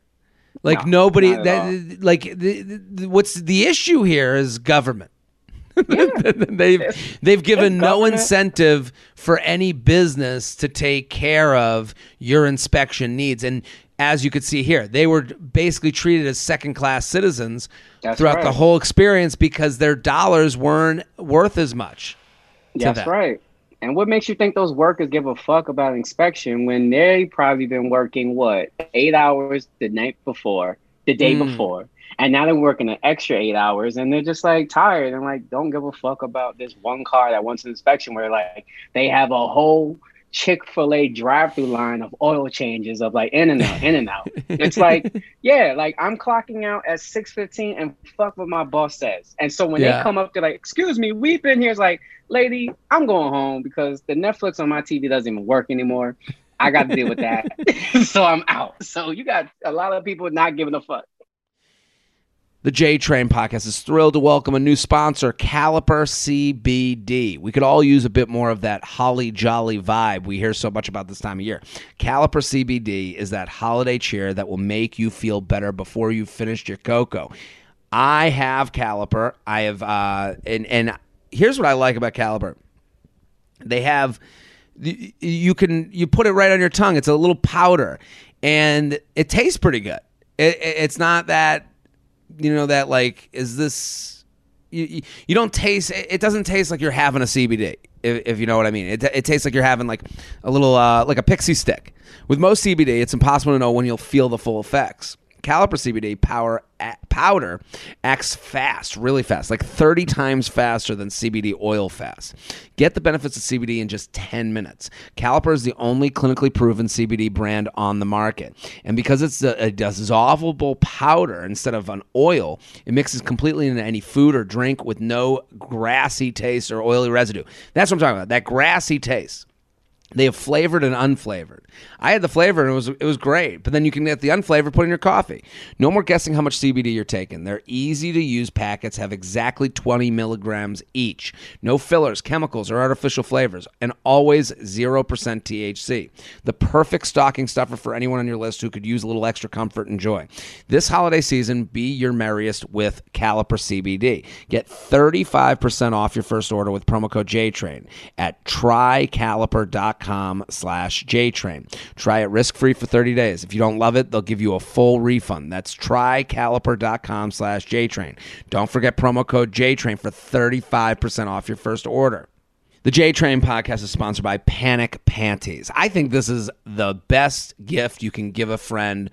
Like what's the issue here is government. They've given no incentive for any business to take care of your inspection needs. And as you could see here, they were basically treated as second-class citizens throughout the whole experience because their dollars weren't worth as much. That's right. And what makes you think those workers give a fuck about inspection when they probably been working, 8 hours the day before, and now they're working an extra 8 hours, and they're just like tired and like don't give a fuck about this one car that wants an inspection where like they have a whole Chick-fil-A drive-through line of oil changes of like in and out. It's like, I'm clocking out at 6:15 and fuck what my boss says. And so when they come up, they're like, excuse me, we've been here. It's like, lady, I'm going home because the Netflix on my TV doesn't even work anymore. I got to deal with that. So I'm out. So you got a lot of people not giving a fuck. The J-Train Podcast is thrilled to welcome a new sponsor, Caliper CBD. We could all use a bit more of that holly jolly vibe we hear so much about this time of year. Caliper CBD is that holiday cheer that will make you feel better before you've finished your cocoa. I have Caliper. I have, and here's what I like about Caliper. They have, you put it right on your tongue. It's a little powder, and it tastes pretty good. It's not that, you know, that like, is this, you don't taste, it doesn't taste like you're having a CBD, if you know what I mean. It tastes like you're having like a little, like a pixie stick. With most CBD, it's impossible to know when you'll feel the full effects. Caliper CBD powder acts fast, really fast, like 30 times faster than CBD oil fast. Get the benefits of CBD in just 10 minutes. Caliper is the only clinically proven CBD brand on the market. And because it's a dissolvable powder instead of an oil, it mixes completely into any food or drink with no grassy taste or oily residue. That's what I'm talking about, that grassy taste. They have flavored and unflavored. I had the flavor and it was great, but then you can get the unflavored put in your coffee. No more guessing how much CBD you're taking. They're easy-to-use packets, have exactly 20 milligrams each. No fillers, chemicals, or artificial flavors, and always 0% THC. The perfect stocking stuffer for anyone on your list who could use a little extra comfort and joy. This holiday season, be your merriest with Caliper CBD. Get 35% off your first order with promo code JTrain at trycaliper.com/JTrain. Try it risk-free for 30 days. If you don't love it, they'll give you a full refund. That's trycaliper.com/JTrain. Don't forget promo code JTrain for 35% off your first order. The JTrain podcast is sponsored by Panic Panties. I think this is the best gift you can give a friend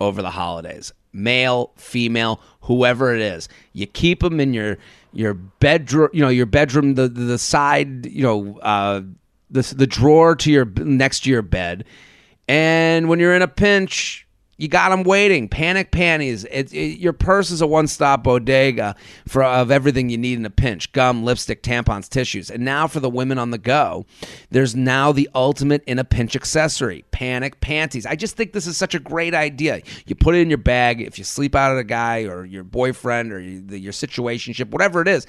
over the holidays. Male, female, whoever it is. You keep them in your bedroom, the side, the drawer to your next to your bed, and when you're in a pinch, you got them waiting. Panic Panties. Your purse is a one-stop bodega of everything you need in a pinch: gum, lipstick, tampons, tissues. And now for the women on the go, there's now the ultimate in a pinch accessory: Panic Panties. I just think this is such a great idea. You put it in your bag if you sleep out at a guy or your boyfriend or your situationship, whatever it is.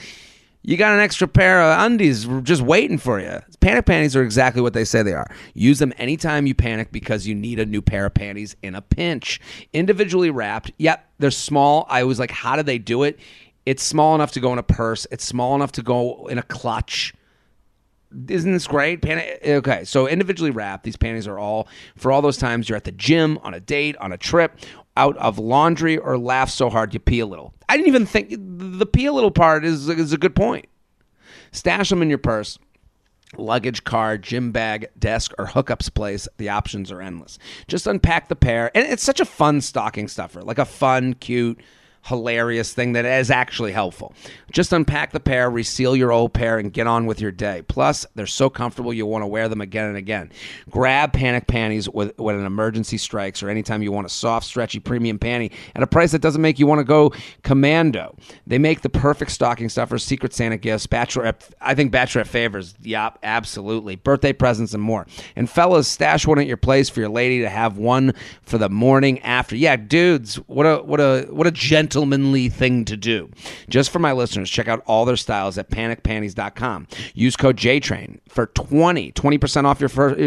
You got an extra pair of undies just waiting for you. Panic Panties are exactly what they say they are. Use them anytime you panic because you need a new pair of panties in a pinch. Individually wrapped. Yep, they're small. I was like, how do they do it? It's small enough to go in a purse. It's small enough to go in a clutch. Isn't this great? Okay, so individually wrapped. These panties are all for all those times you're at the gym, on a date, on a trip, out of laundry, or laugh so hard you pee a little. I didn't even think the pee a little part is a good point. Stash them in your purse, luggage, car, gym bag, desk, or hookups place. The options are endless. Just unpack the pair. And it's such a fun stocking stuffer, like a fun, cute, hilarious thing that is actually helpful. Just unpack the pair, reseal your old pair, and get on with your day. Plus, they're so comfortable you'll want to wear them again and again. Grab Panic Panties when an emergency strikes or anytime you want a soft, stretchy premium panty at a price that doesn't make you want to go commando. They make the perfect stocking stuffers, Secret Santa gifts, bachelorette favors, yep, absolutely, birthday presents, and more. And fellas, stash one at your place for your lady to have one for the morning after. Yeah, dudes, what a gentlemanly thing to do. Just for my listeners, check out all their styles at panicpanties.com. Use code JTrain for 20% off your first,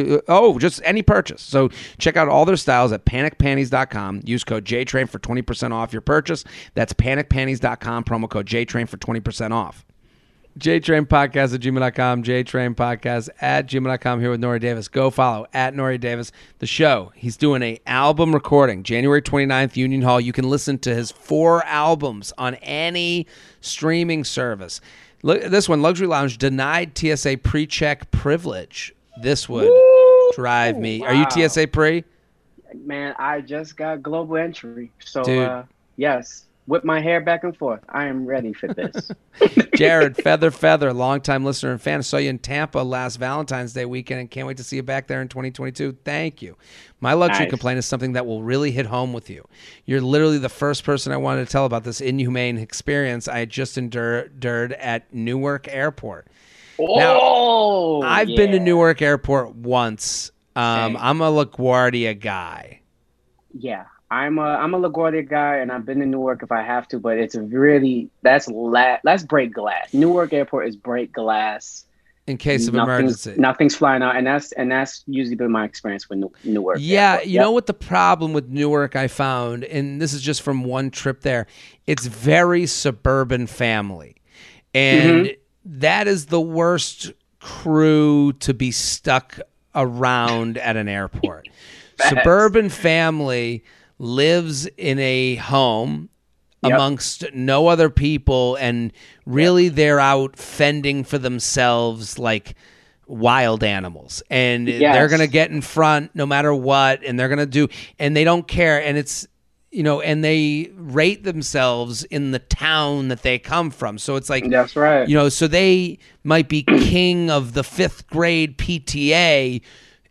just any purchase. So check out all their styles at panicpanties.com. Use code JTrain for 20% off your purchase. That's panicpanties.com, promo code JTrain for 20% off. JTrainPodcast@gmail.com, JTrainPodcast@gmail.com, here with Nore Davis. Go follow @NoreDavis. The show, he's doing an album recording, January 29th, Union Hall. You can listen to his 4 albums on any streaming service. Look, this one, Luxury Lounge, denied TSA pre-check privilege. This would drive me. Wow. Are you TSA pre? Man, I just got global entry, so yes. Whip my hair back and forth. I am ready for this. Jared, Feather, longtime listener and fan. I saw you in Tampa last Valentine's Day weekend and can't wait to see you back there in 2022. Thank you. My luxury complaint is something that will really hit home with you. You're literally the first person I wanted to tell about this inhumane experience I had just endured at Newark Airport. Oh, now, I've been to Newark Airport once. I'm a LaGuardia guy. Yeah. I'm a LaGuardia guy, and I've been to Newark if I have to, but it's really that's break glass. Newark Airport is break glass in case of emergency. Nothing's flying out, and that's usually been my experience with Newark. Yeah, Airport. You know what the problem with Newark I found, and this is just from one trip there. It's very suburban family, and that is the worst crew to be stuck around at an airport. Suburban family lives in a home amongst no other people, and really they're out fending for themselves like wild animals, and they're going to get in front no matter what, and they're going to do, and they don't care, and it's, you know, and they rate themselves in the town that they come from. So it's like, that's right. You know, so they might be king of the fifth grade PTA,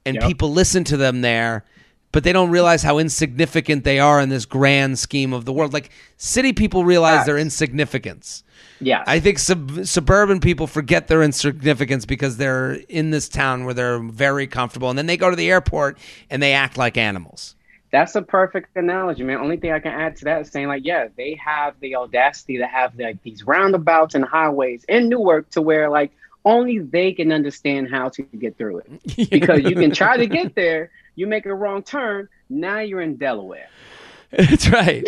and people listen to them there, but they don't realize how insignificant they are in this grand scheme of the world. Like city people realize their insignificance. Yeah. I think suburban people forget their insignificance because they're in this town where they're very comfortable. And then they go to the airport and they act like animals. That's a perfect analogy, man. Only thing I can add to that is saying, like, yeah, they have the audacity to have like these roundabouts and highways in Newark to where like only they can understand how to get through it. Because you can try to get there, you make a wrong turn, now you're in Delaware. That's right.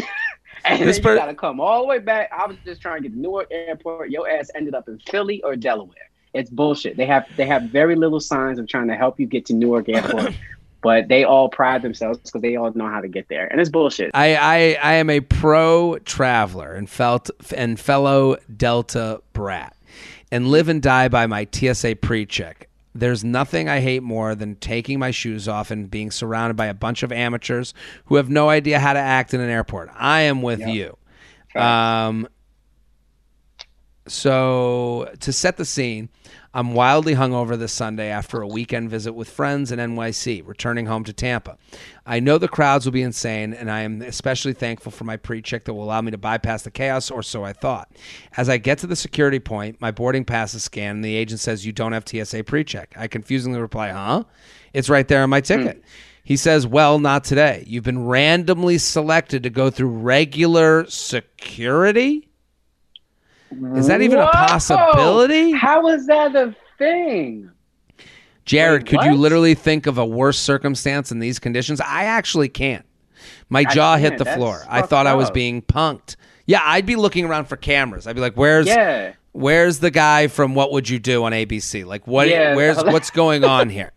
And then you gotta come all the way back. I was just trying to get to Newark Airport. Your ass ended up in Philly or Delaware. It's bullshit. They have very little signs of trying to help you get to Newark Airport, but they all pride themselves because they all know how to get there, and it's bullshit. I am a pro traveler and fellow Delta brat, and live and die by my TSA pre-check. There's nothing I hate more than taking my shoes off and being surrounded by a bunch of amateurs who have no idea how to act in an airport. I am with you. So to set the scene, I'm wildly hungover this Sunday after a weekend visit with friends in NYC, returning home to Tampa. I know the crowds will be insane, and I am especially thankful for my pre-check that will allow me to bypass the chaos, or so I thought. As I get to the security point, my boarding pass is scanned, and the agent says, "You don't have TSA pre-check." I confusingly reply, "Huh? It's right there on my ticket." He says, "Well, not today. You've been randomly selected to go through regular security?" Is that even a possibility? How is that a thing? Jared, wait, could you literally think of a worse circumstance in these conditions? I actually can't. My jaw hit the floor. I thought I was being punked. Yeah, I'd be looking around for cameras. I'd be like, where's the guy from What Would You Do on ABC? Like, what's going on here?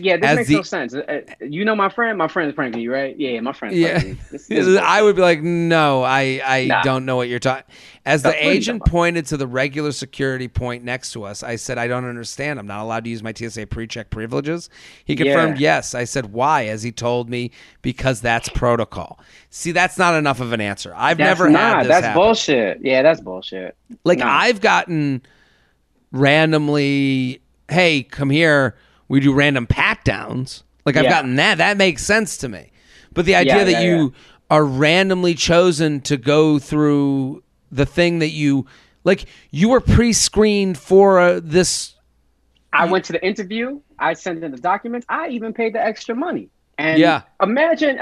Yeah, this makes no sense. You know my friend? My friend's pranking you, right? Yeah, my friend's pranking you. This I would be like, no, I don't know what you're talking. As the agent pointed to the regular security point next to us, I said, "I don't understand. I'm not allowed to use my TSA pre-check privileges." He confirmed yes. I said, "Why?" As he told me, "Because that's protocol." See, that's not enough of an answer. That's bullshit. Yeah, that's bullshit. Like, I've gotten randomly, "Hey, come here. We do random pat downs." Like, I've gotten that. That makes sense to me. But the idea that you are randomly chosen to go through the thing that you, like, you were pre-screened for this. I went to the interview. I sent in the documents. I even paid the extra money. And imagine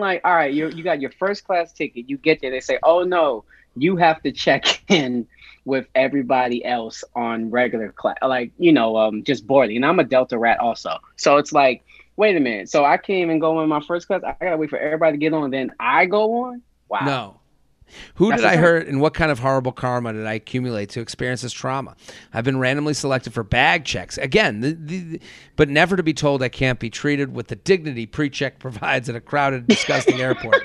like, all right, you got your first class ticket. You get there. They say, "Oh, no, you have to check in with everybody else on regular class," like, you know, just boarding. And I'm a Delta rat also. So it's like, wait a minute. So I can't even go in my first class. I got to wait for everybody to get on. Then I go on? Wow. No. Who did I hurt, and what kind of horrible karma did I accumulate to experience this trauma? I've been randomly selected for bag checks. Again, but never to be told I can't be treated with the dignity pre-check provides at a crowded, disgusting airport.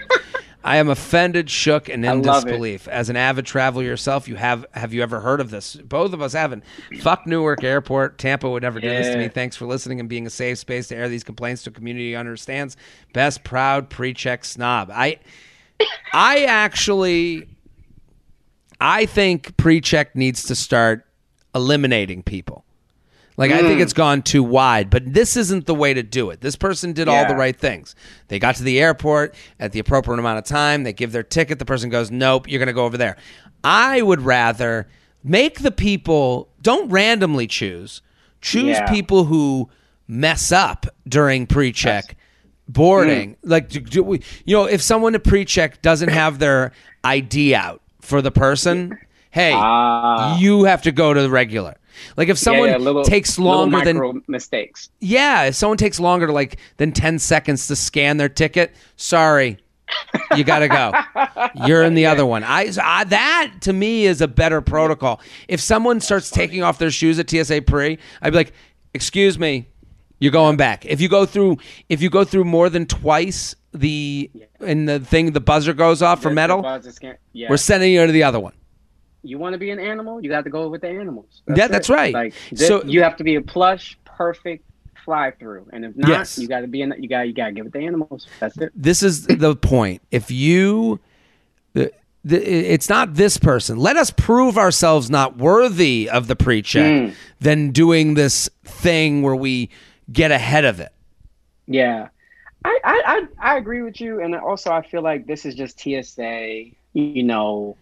I am offended, shook, and in disbelief. As an avid traveler yourself, have you ever heard of this? Both of us haven't. Fuck Newark Airport. Tampa would never do this to me. Thanks for listening and being a safe space to air these complaints to a community understands. Best proud pre-check snob. I think pre-check needs to start eliminating people. Like, I think it's gone too wide, but this isn't the way to do it. This person did all the right things. They got to the airport at the appropriate amount of time. They give their ticket. The person goes, "Nope, you're going to go over there." I would rather make the people, don't randomly choose people who mess up during pre-check boarding. Like, if someone at pre-check doesn't have their ID out for the person, hey, you have to go to the regular. Like, if someone takes longer than mistakes. Yeah, if someone takes longer to like than 10 seconds to scan their ticket, sorry, You got to go. You're in the other one. That, to me, is a better protocol. If someone starts taking off their shoes at TSA pre, I'd be like, excuse me, you're going back. If you go through more than twice the buzzer goes off for metal, we're sending you to the other one. You want to be an animal? You got to go with the animals. That's right. Like, so you have to be a plush, perfect fly-through, and if not, yes, you got to give it to animals. That's it. This is the point. If you, it's not this person. Let us prove ourselves not worthy of the pre-check than doing this thing where we get ahead of it. Yeah, I agree with you, and also I feel like this is just TSA. You know,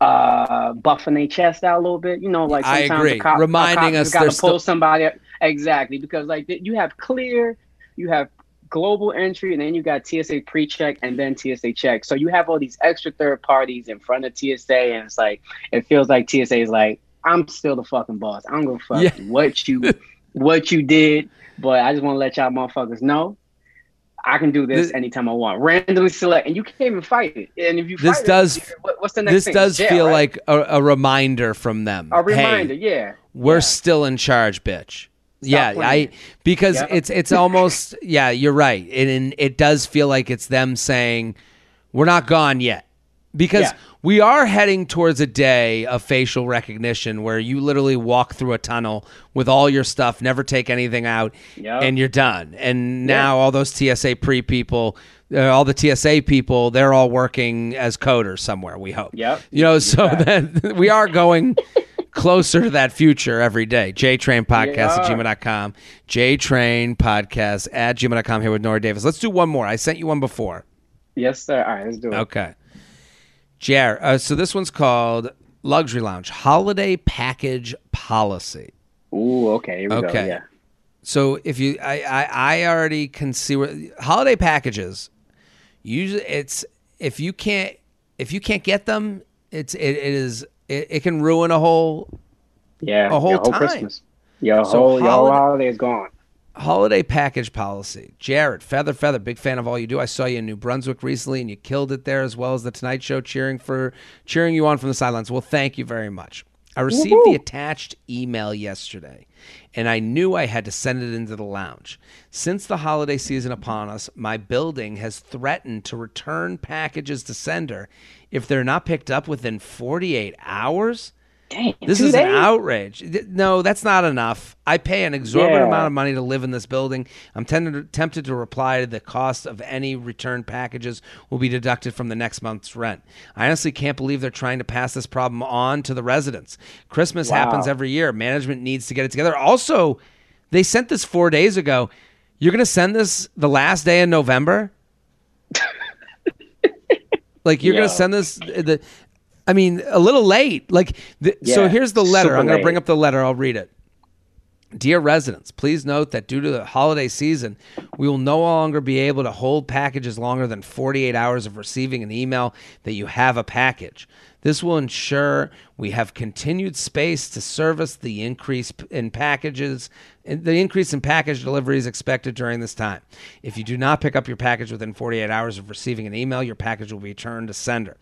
buffing their chest out a little bit. You know, like sometimes I agree, reminding us got to pull somebody up. Exactly, because like you have clear, you have global entry, and then you got TSA pre-check and then TSA check. So you have all these extra third parties in front of TSA, and it's like it feels like TSA is like, I'm still the fucking boss. I'm gonna fuck what you did, but I just want to let y'all motherfuckers know I can do this anytime I want. Randomly select, and you can't even fight it. And if you fight what's the next thing? This does feel right? Like a reminder from them. A reminder, hey, yeah. We're still in charge, bitch. Stop it's almost you're right, and it does feel like it's them saying we're not gone yet, because we are heading towards a day of facial recognition where you literally walk through a tunnel with all your stuff, never take anything out, and you're done. And now all those TSA people, all the TSA people, they're all working as coders somewhere. We hope, so that we are going. Closer to that future every day. JTrainPodcast at gmail.com. JTrainPodcast at gmail.com here with Nore Davis. Let's do one more. I sent you one before. Yes, sir. All right, let's do it. Okay. Jared, so this one's called Luxury Lounge, Holiday Package Policy. Ooh, okay. Here we go. Yeah. So if you, I already can see where holiday packages, usually it's, if you can't get them, it can ruin a whole time. Christmas. Your whole holiday is gone. Holiday package policy. Jared, Feather, big fan of all you do. I saw you in New Brunswick recently, and you killed it there, as well as the Tonight Show, cheering you on from the sidelines. Well, thank you very much. I received the attached email yesterday, and I knew I had to send it into the lounge. Since the holiday season upon us, my building has threatened to return packages to sender if they're not picked up within 48 hours. Dang, this is an outrage. No, that's not enough. I pay an exorbitant amount of money to live in this building. I'm tempted to reply to the cost of any return packages will be deducted from the next month's rent. I honestly can't believe they're trying to pass this problem on to the residents. Christmas happens every year. Management needs to get it together. Also, they sent this 4 days ago. You're going to send this the last day in November? Like, you're going to send this... a little late. Like, so here's the letter. I'm going to bring up the letter. I'll read it. Dear residents, please note that due to the holiday season, we will no longer be able to hold packages longer than 48 hours of receiving an email that you have a package. This will ensure we have continued space to service the increase in packages. The increase in package delivery is expected during this time. If you do not pick up your package within 48 hours of receiving an email, your package will be returned to sender.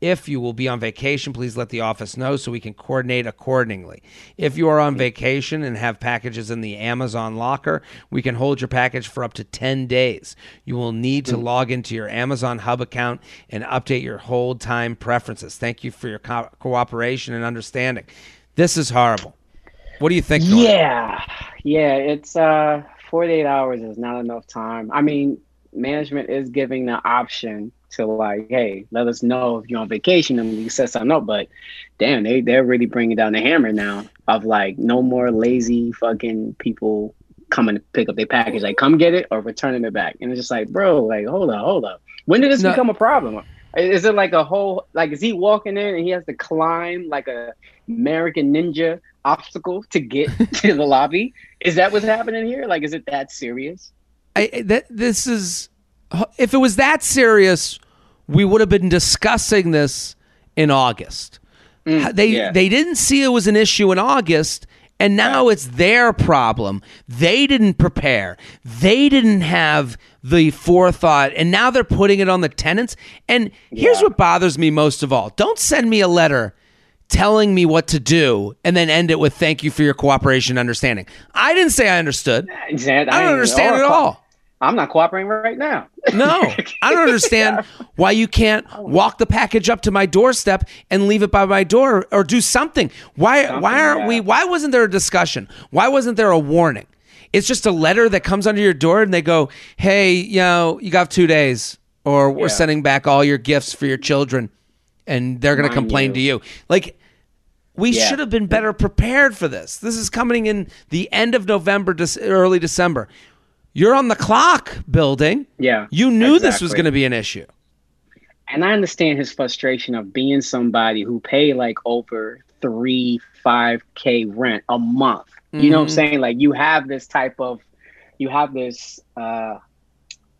If you will be on vacation, please let the office know so we can coordinate accordingly. If you are on vacation and have packages in the Amazon locker, we can hold your package for up to 10 days. You will need to log into your Amazon Hub account and update your hold time preferences. Thank you for your cooperation and understanding. This is horrible. What do you think? It's 48 hours is not enough time. I mean, management is giving the option to like, hey, let us know if you're on vacation and we set something up. But damn, they're really bringing down the hammer now of like, no more lazy fucking people coming to pick up their package. Like, come get it or returning it back. And it's just like, bro, like, hold up. When did this become a problem? Is it like a whole, like, is he walking in and he has to climb like a American Ninja obstacle to get to the lobby? Is that what's happening here? Like, is it that serious? If it was that serious, we would have been discussing this in August. They didn't see it was an issue in August, And now it's their problem. They didn't prepare. They didn't have the forethought. And now they're putting it on the tenants. And here's what bothers me most of all. Don't send me a letter telling me what to do and then end it with thank you for your cooperation and understanding. I didn't say I understood. I don't understand at all. I'm not cooperating right now. No, I don't understand why you can't walk the package up to my doorstep and leave it by my door or do something. Why wasn't there a discussion? Why wasn't there a warning? It's just a letter that comes under your door and they go, hey, you know, you got 2 days or we're sending back all your gifts for your children and they're going to complain to you. Like, we should have been better prepared for this. This is coming in the end of November, early December. You're on the clock, building. Yeah. You knew this was going to be an issue. And I understand his frustration of being somebody who paid like over $3,500 rent a month. Mm-hmm. You know what I'm saying? Like you have this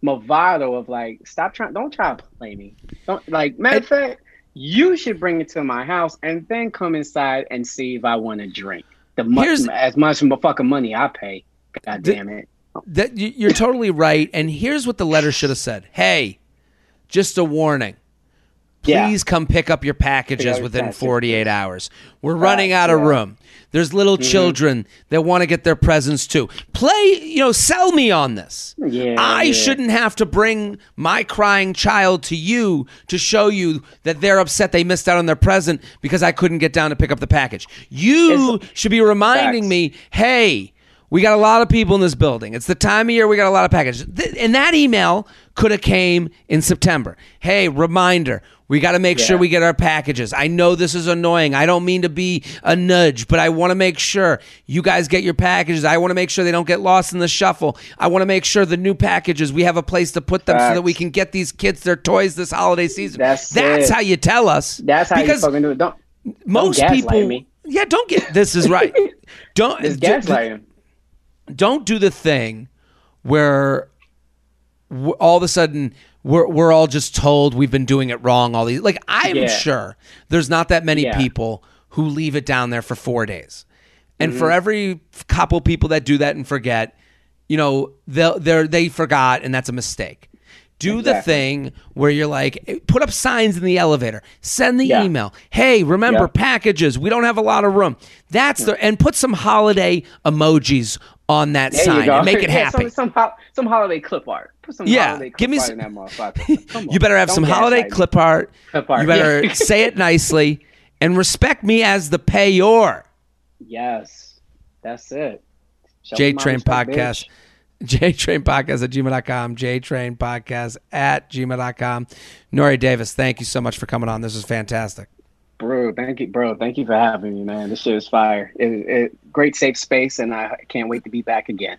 bravado of like, stop trying, don't try to play me. Don't like, matter of fact, you should bring it to my house and then come inside and see if I want to drink. As much fucking money I pay. God damn it. That you're totally right, and here's what the letter should have said. Hey, just a warning. Please come pick up your packages within 48 hours. We're running out of room. There's little children that want to get their presents too. Sell me on this. Yeah, I shouldn't have to bring my crying child to you to show you that they're upset they missed out on their present because I couldn't get down to pick up the package. You should be reminding me, hey, we got a lot of people in this building. It's the time of year we got a lot of packages. And that email could have came in September. Hey, reminder, we got to make sure we get our packages. I know this is annoying. I don't mean to be a nudge, but I want to make sure you guys get your packages. I want to make sure they don't get lost in the shuffle. I want to make sure the new packages, we have a place to put them so that we can get these kids their toys this holiday season. That's how you tell us. That's how you fucking do it. Most people, me. Yeah, don't get, this is right. Don't gaslighting. Don't do the thing where all of a sudden we're all just told we've been doing it wrong. All these, like, I'm sure there's not that many people who leave it down there for 4 days. And for every couple people that do that and forget, you know, they forgot, and that's a mistake. Do the thing where you're like, put up signs in the elevator, send the email. Hey, remember packages. We don't have a lot of room. That's and put some holiday emojis on that sign and make it happy. Some holiday clip art. Put some holiday clip art in that motherfucker. Come on. You better have some holiday clip art. You better say it nicely and respect me as the payor. Yes, that's it. JTrainPodcast. JTrainPodcast at gmail.com. JTrainPodcast at gmail.com. Nore Davis, thank you so much for coming on. This is fantastic. Bro, thank you, for having me, man. This shit is fire. Great safe space, and I can't wait to be back again.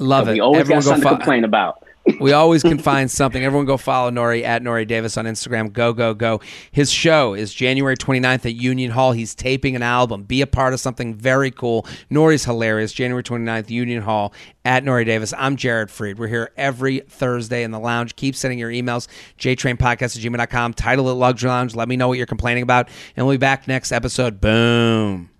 Love it. We always got something to complain about. We always can find something. Everyone go follow Nore at Nore Davis on Instagram. Go, go, go. His show is January 29th at Union Hall. He's taping an album. Be a part of something very cool. Nore's hilarious. January 29th, Union Hall at Nore Davis. I'm Jared Freid. We're here every Thursday in the lounge. Keep sending your emails. JTrainPodcast@gmail.com. Title it Luxury Lounge. Let me know what you're complaining about. And we'll be back next episode. Boom.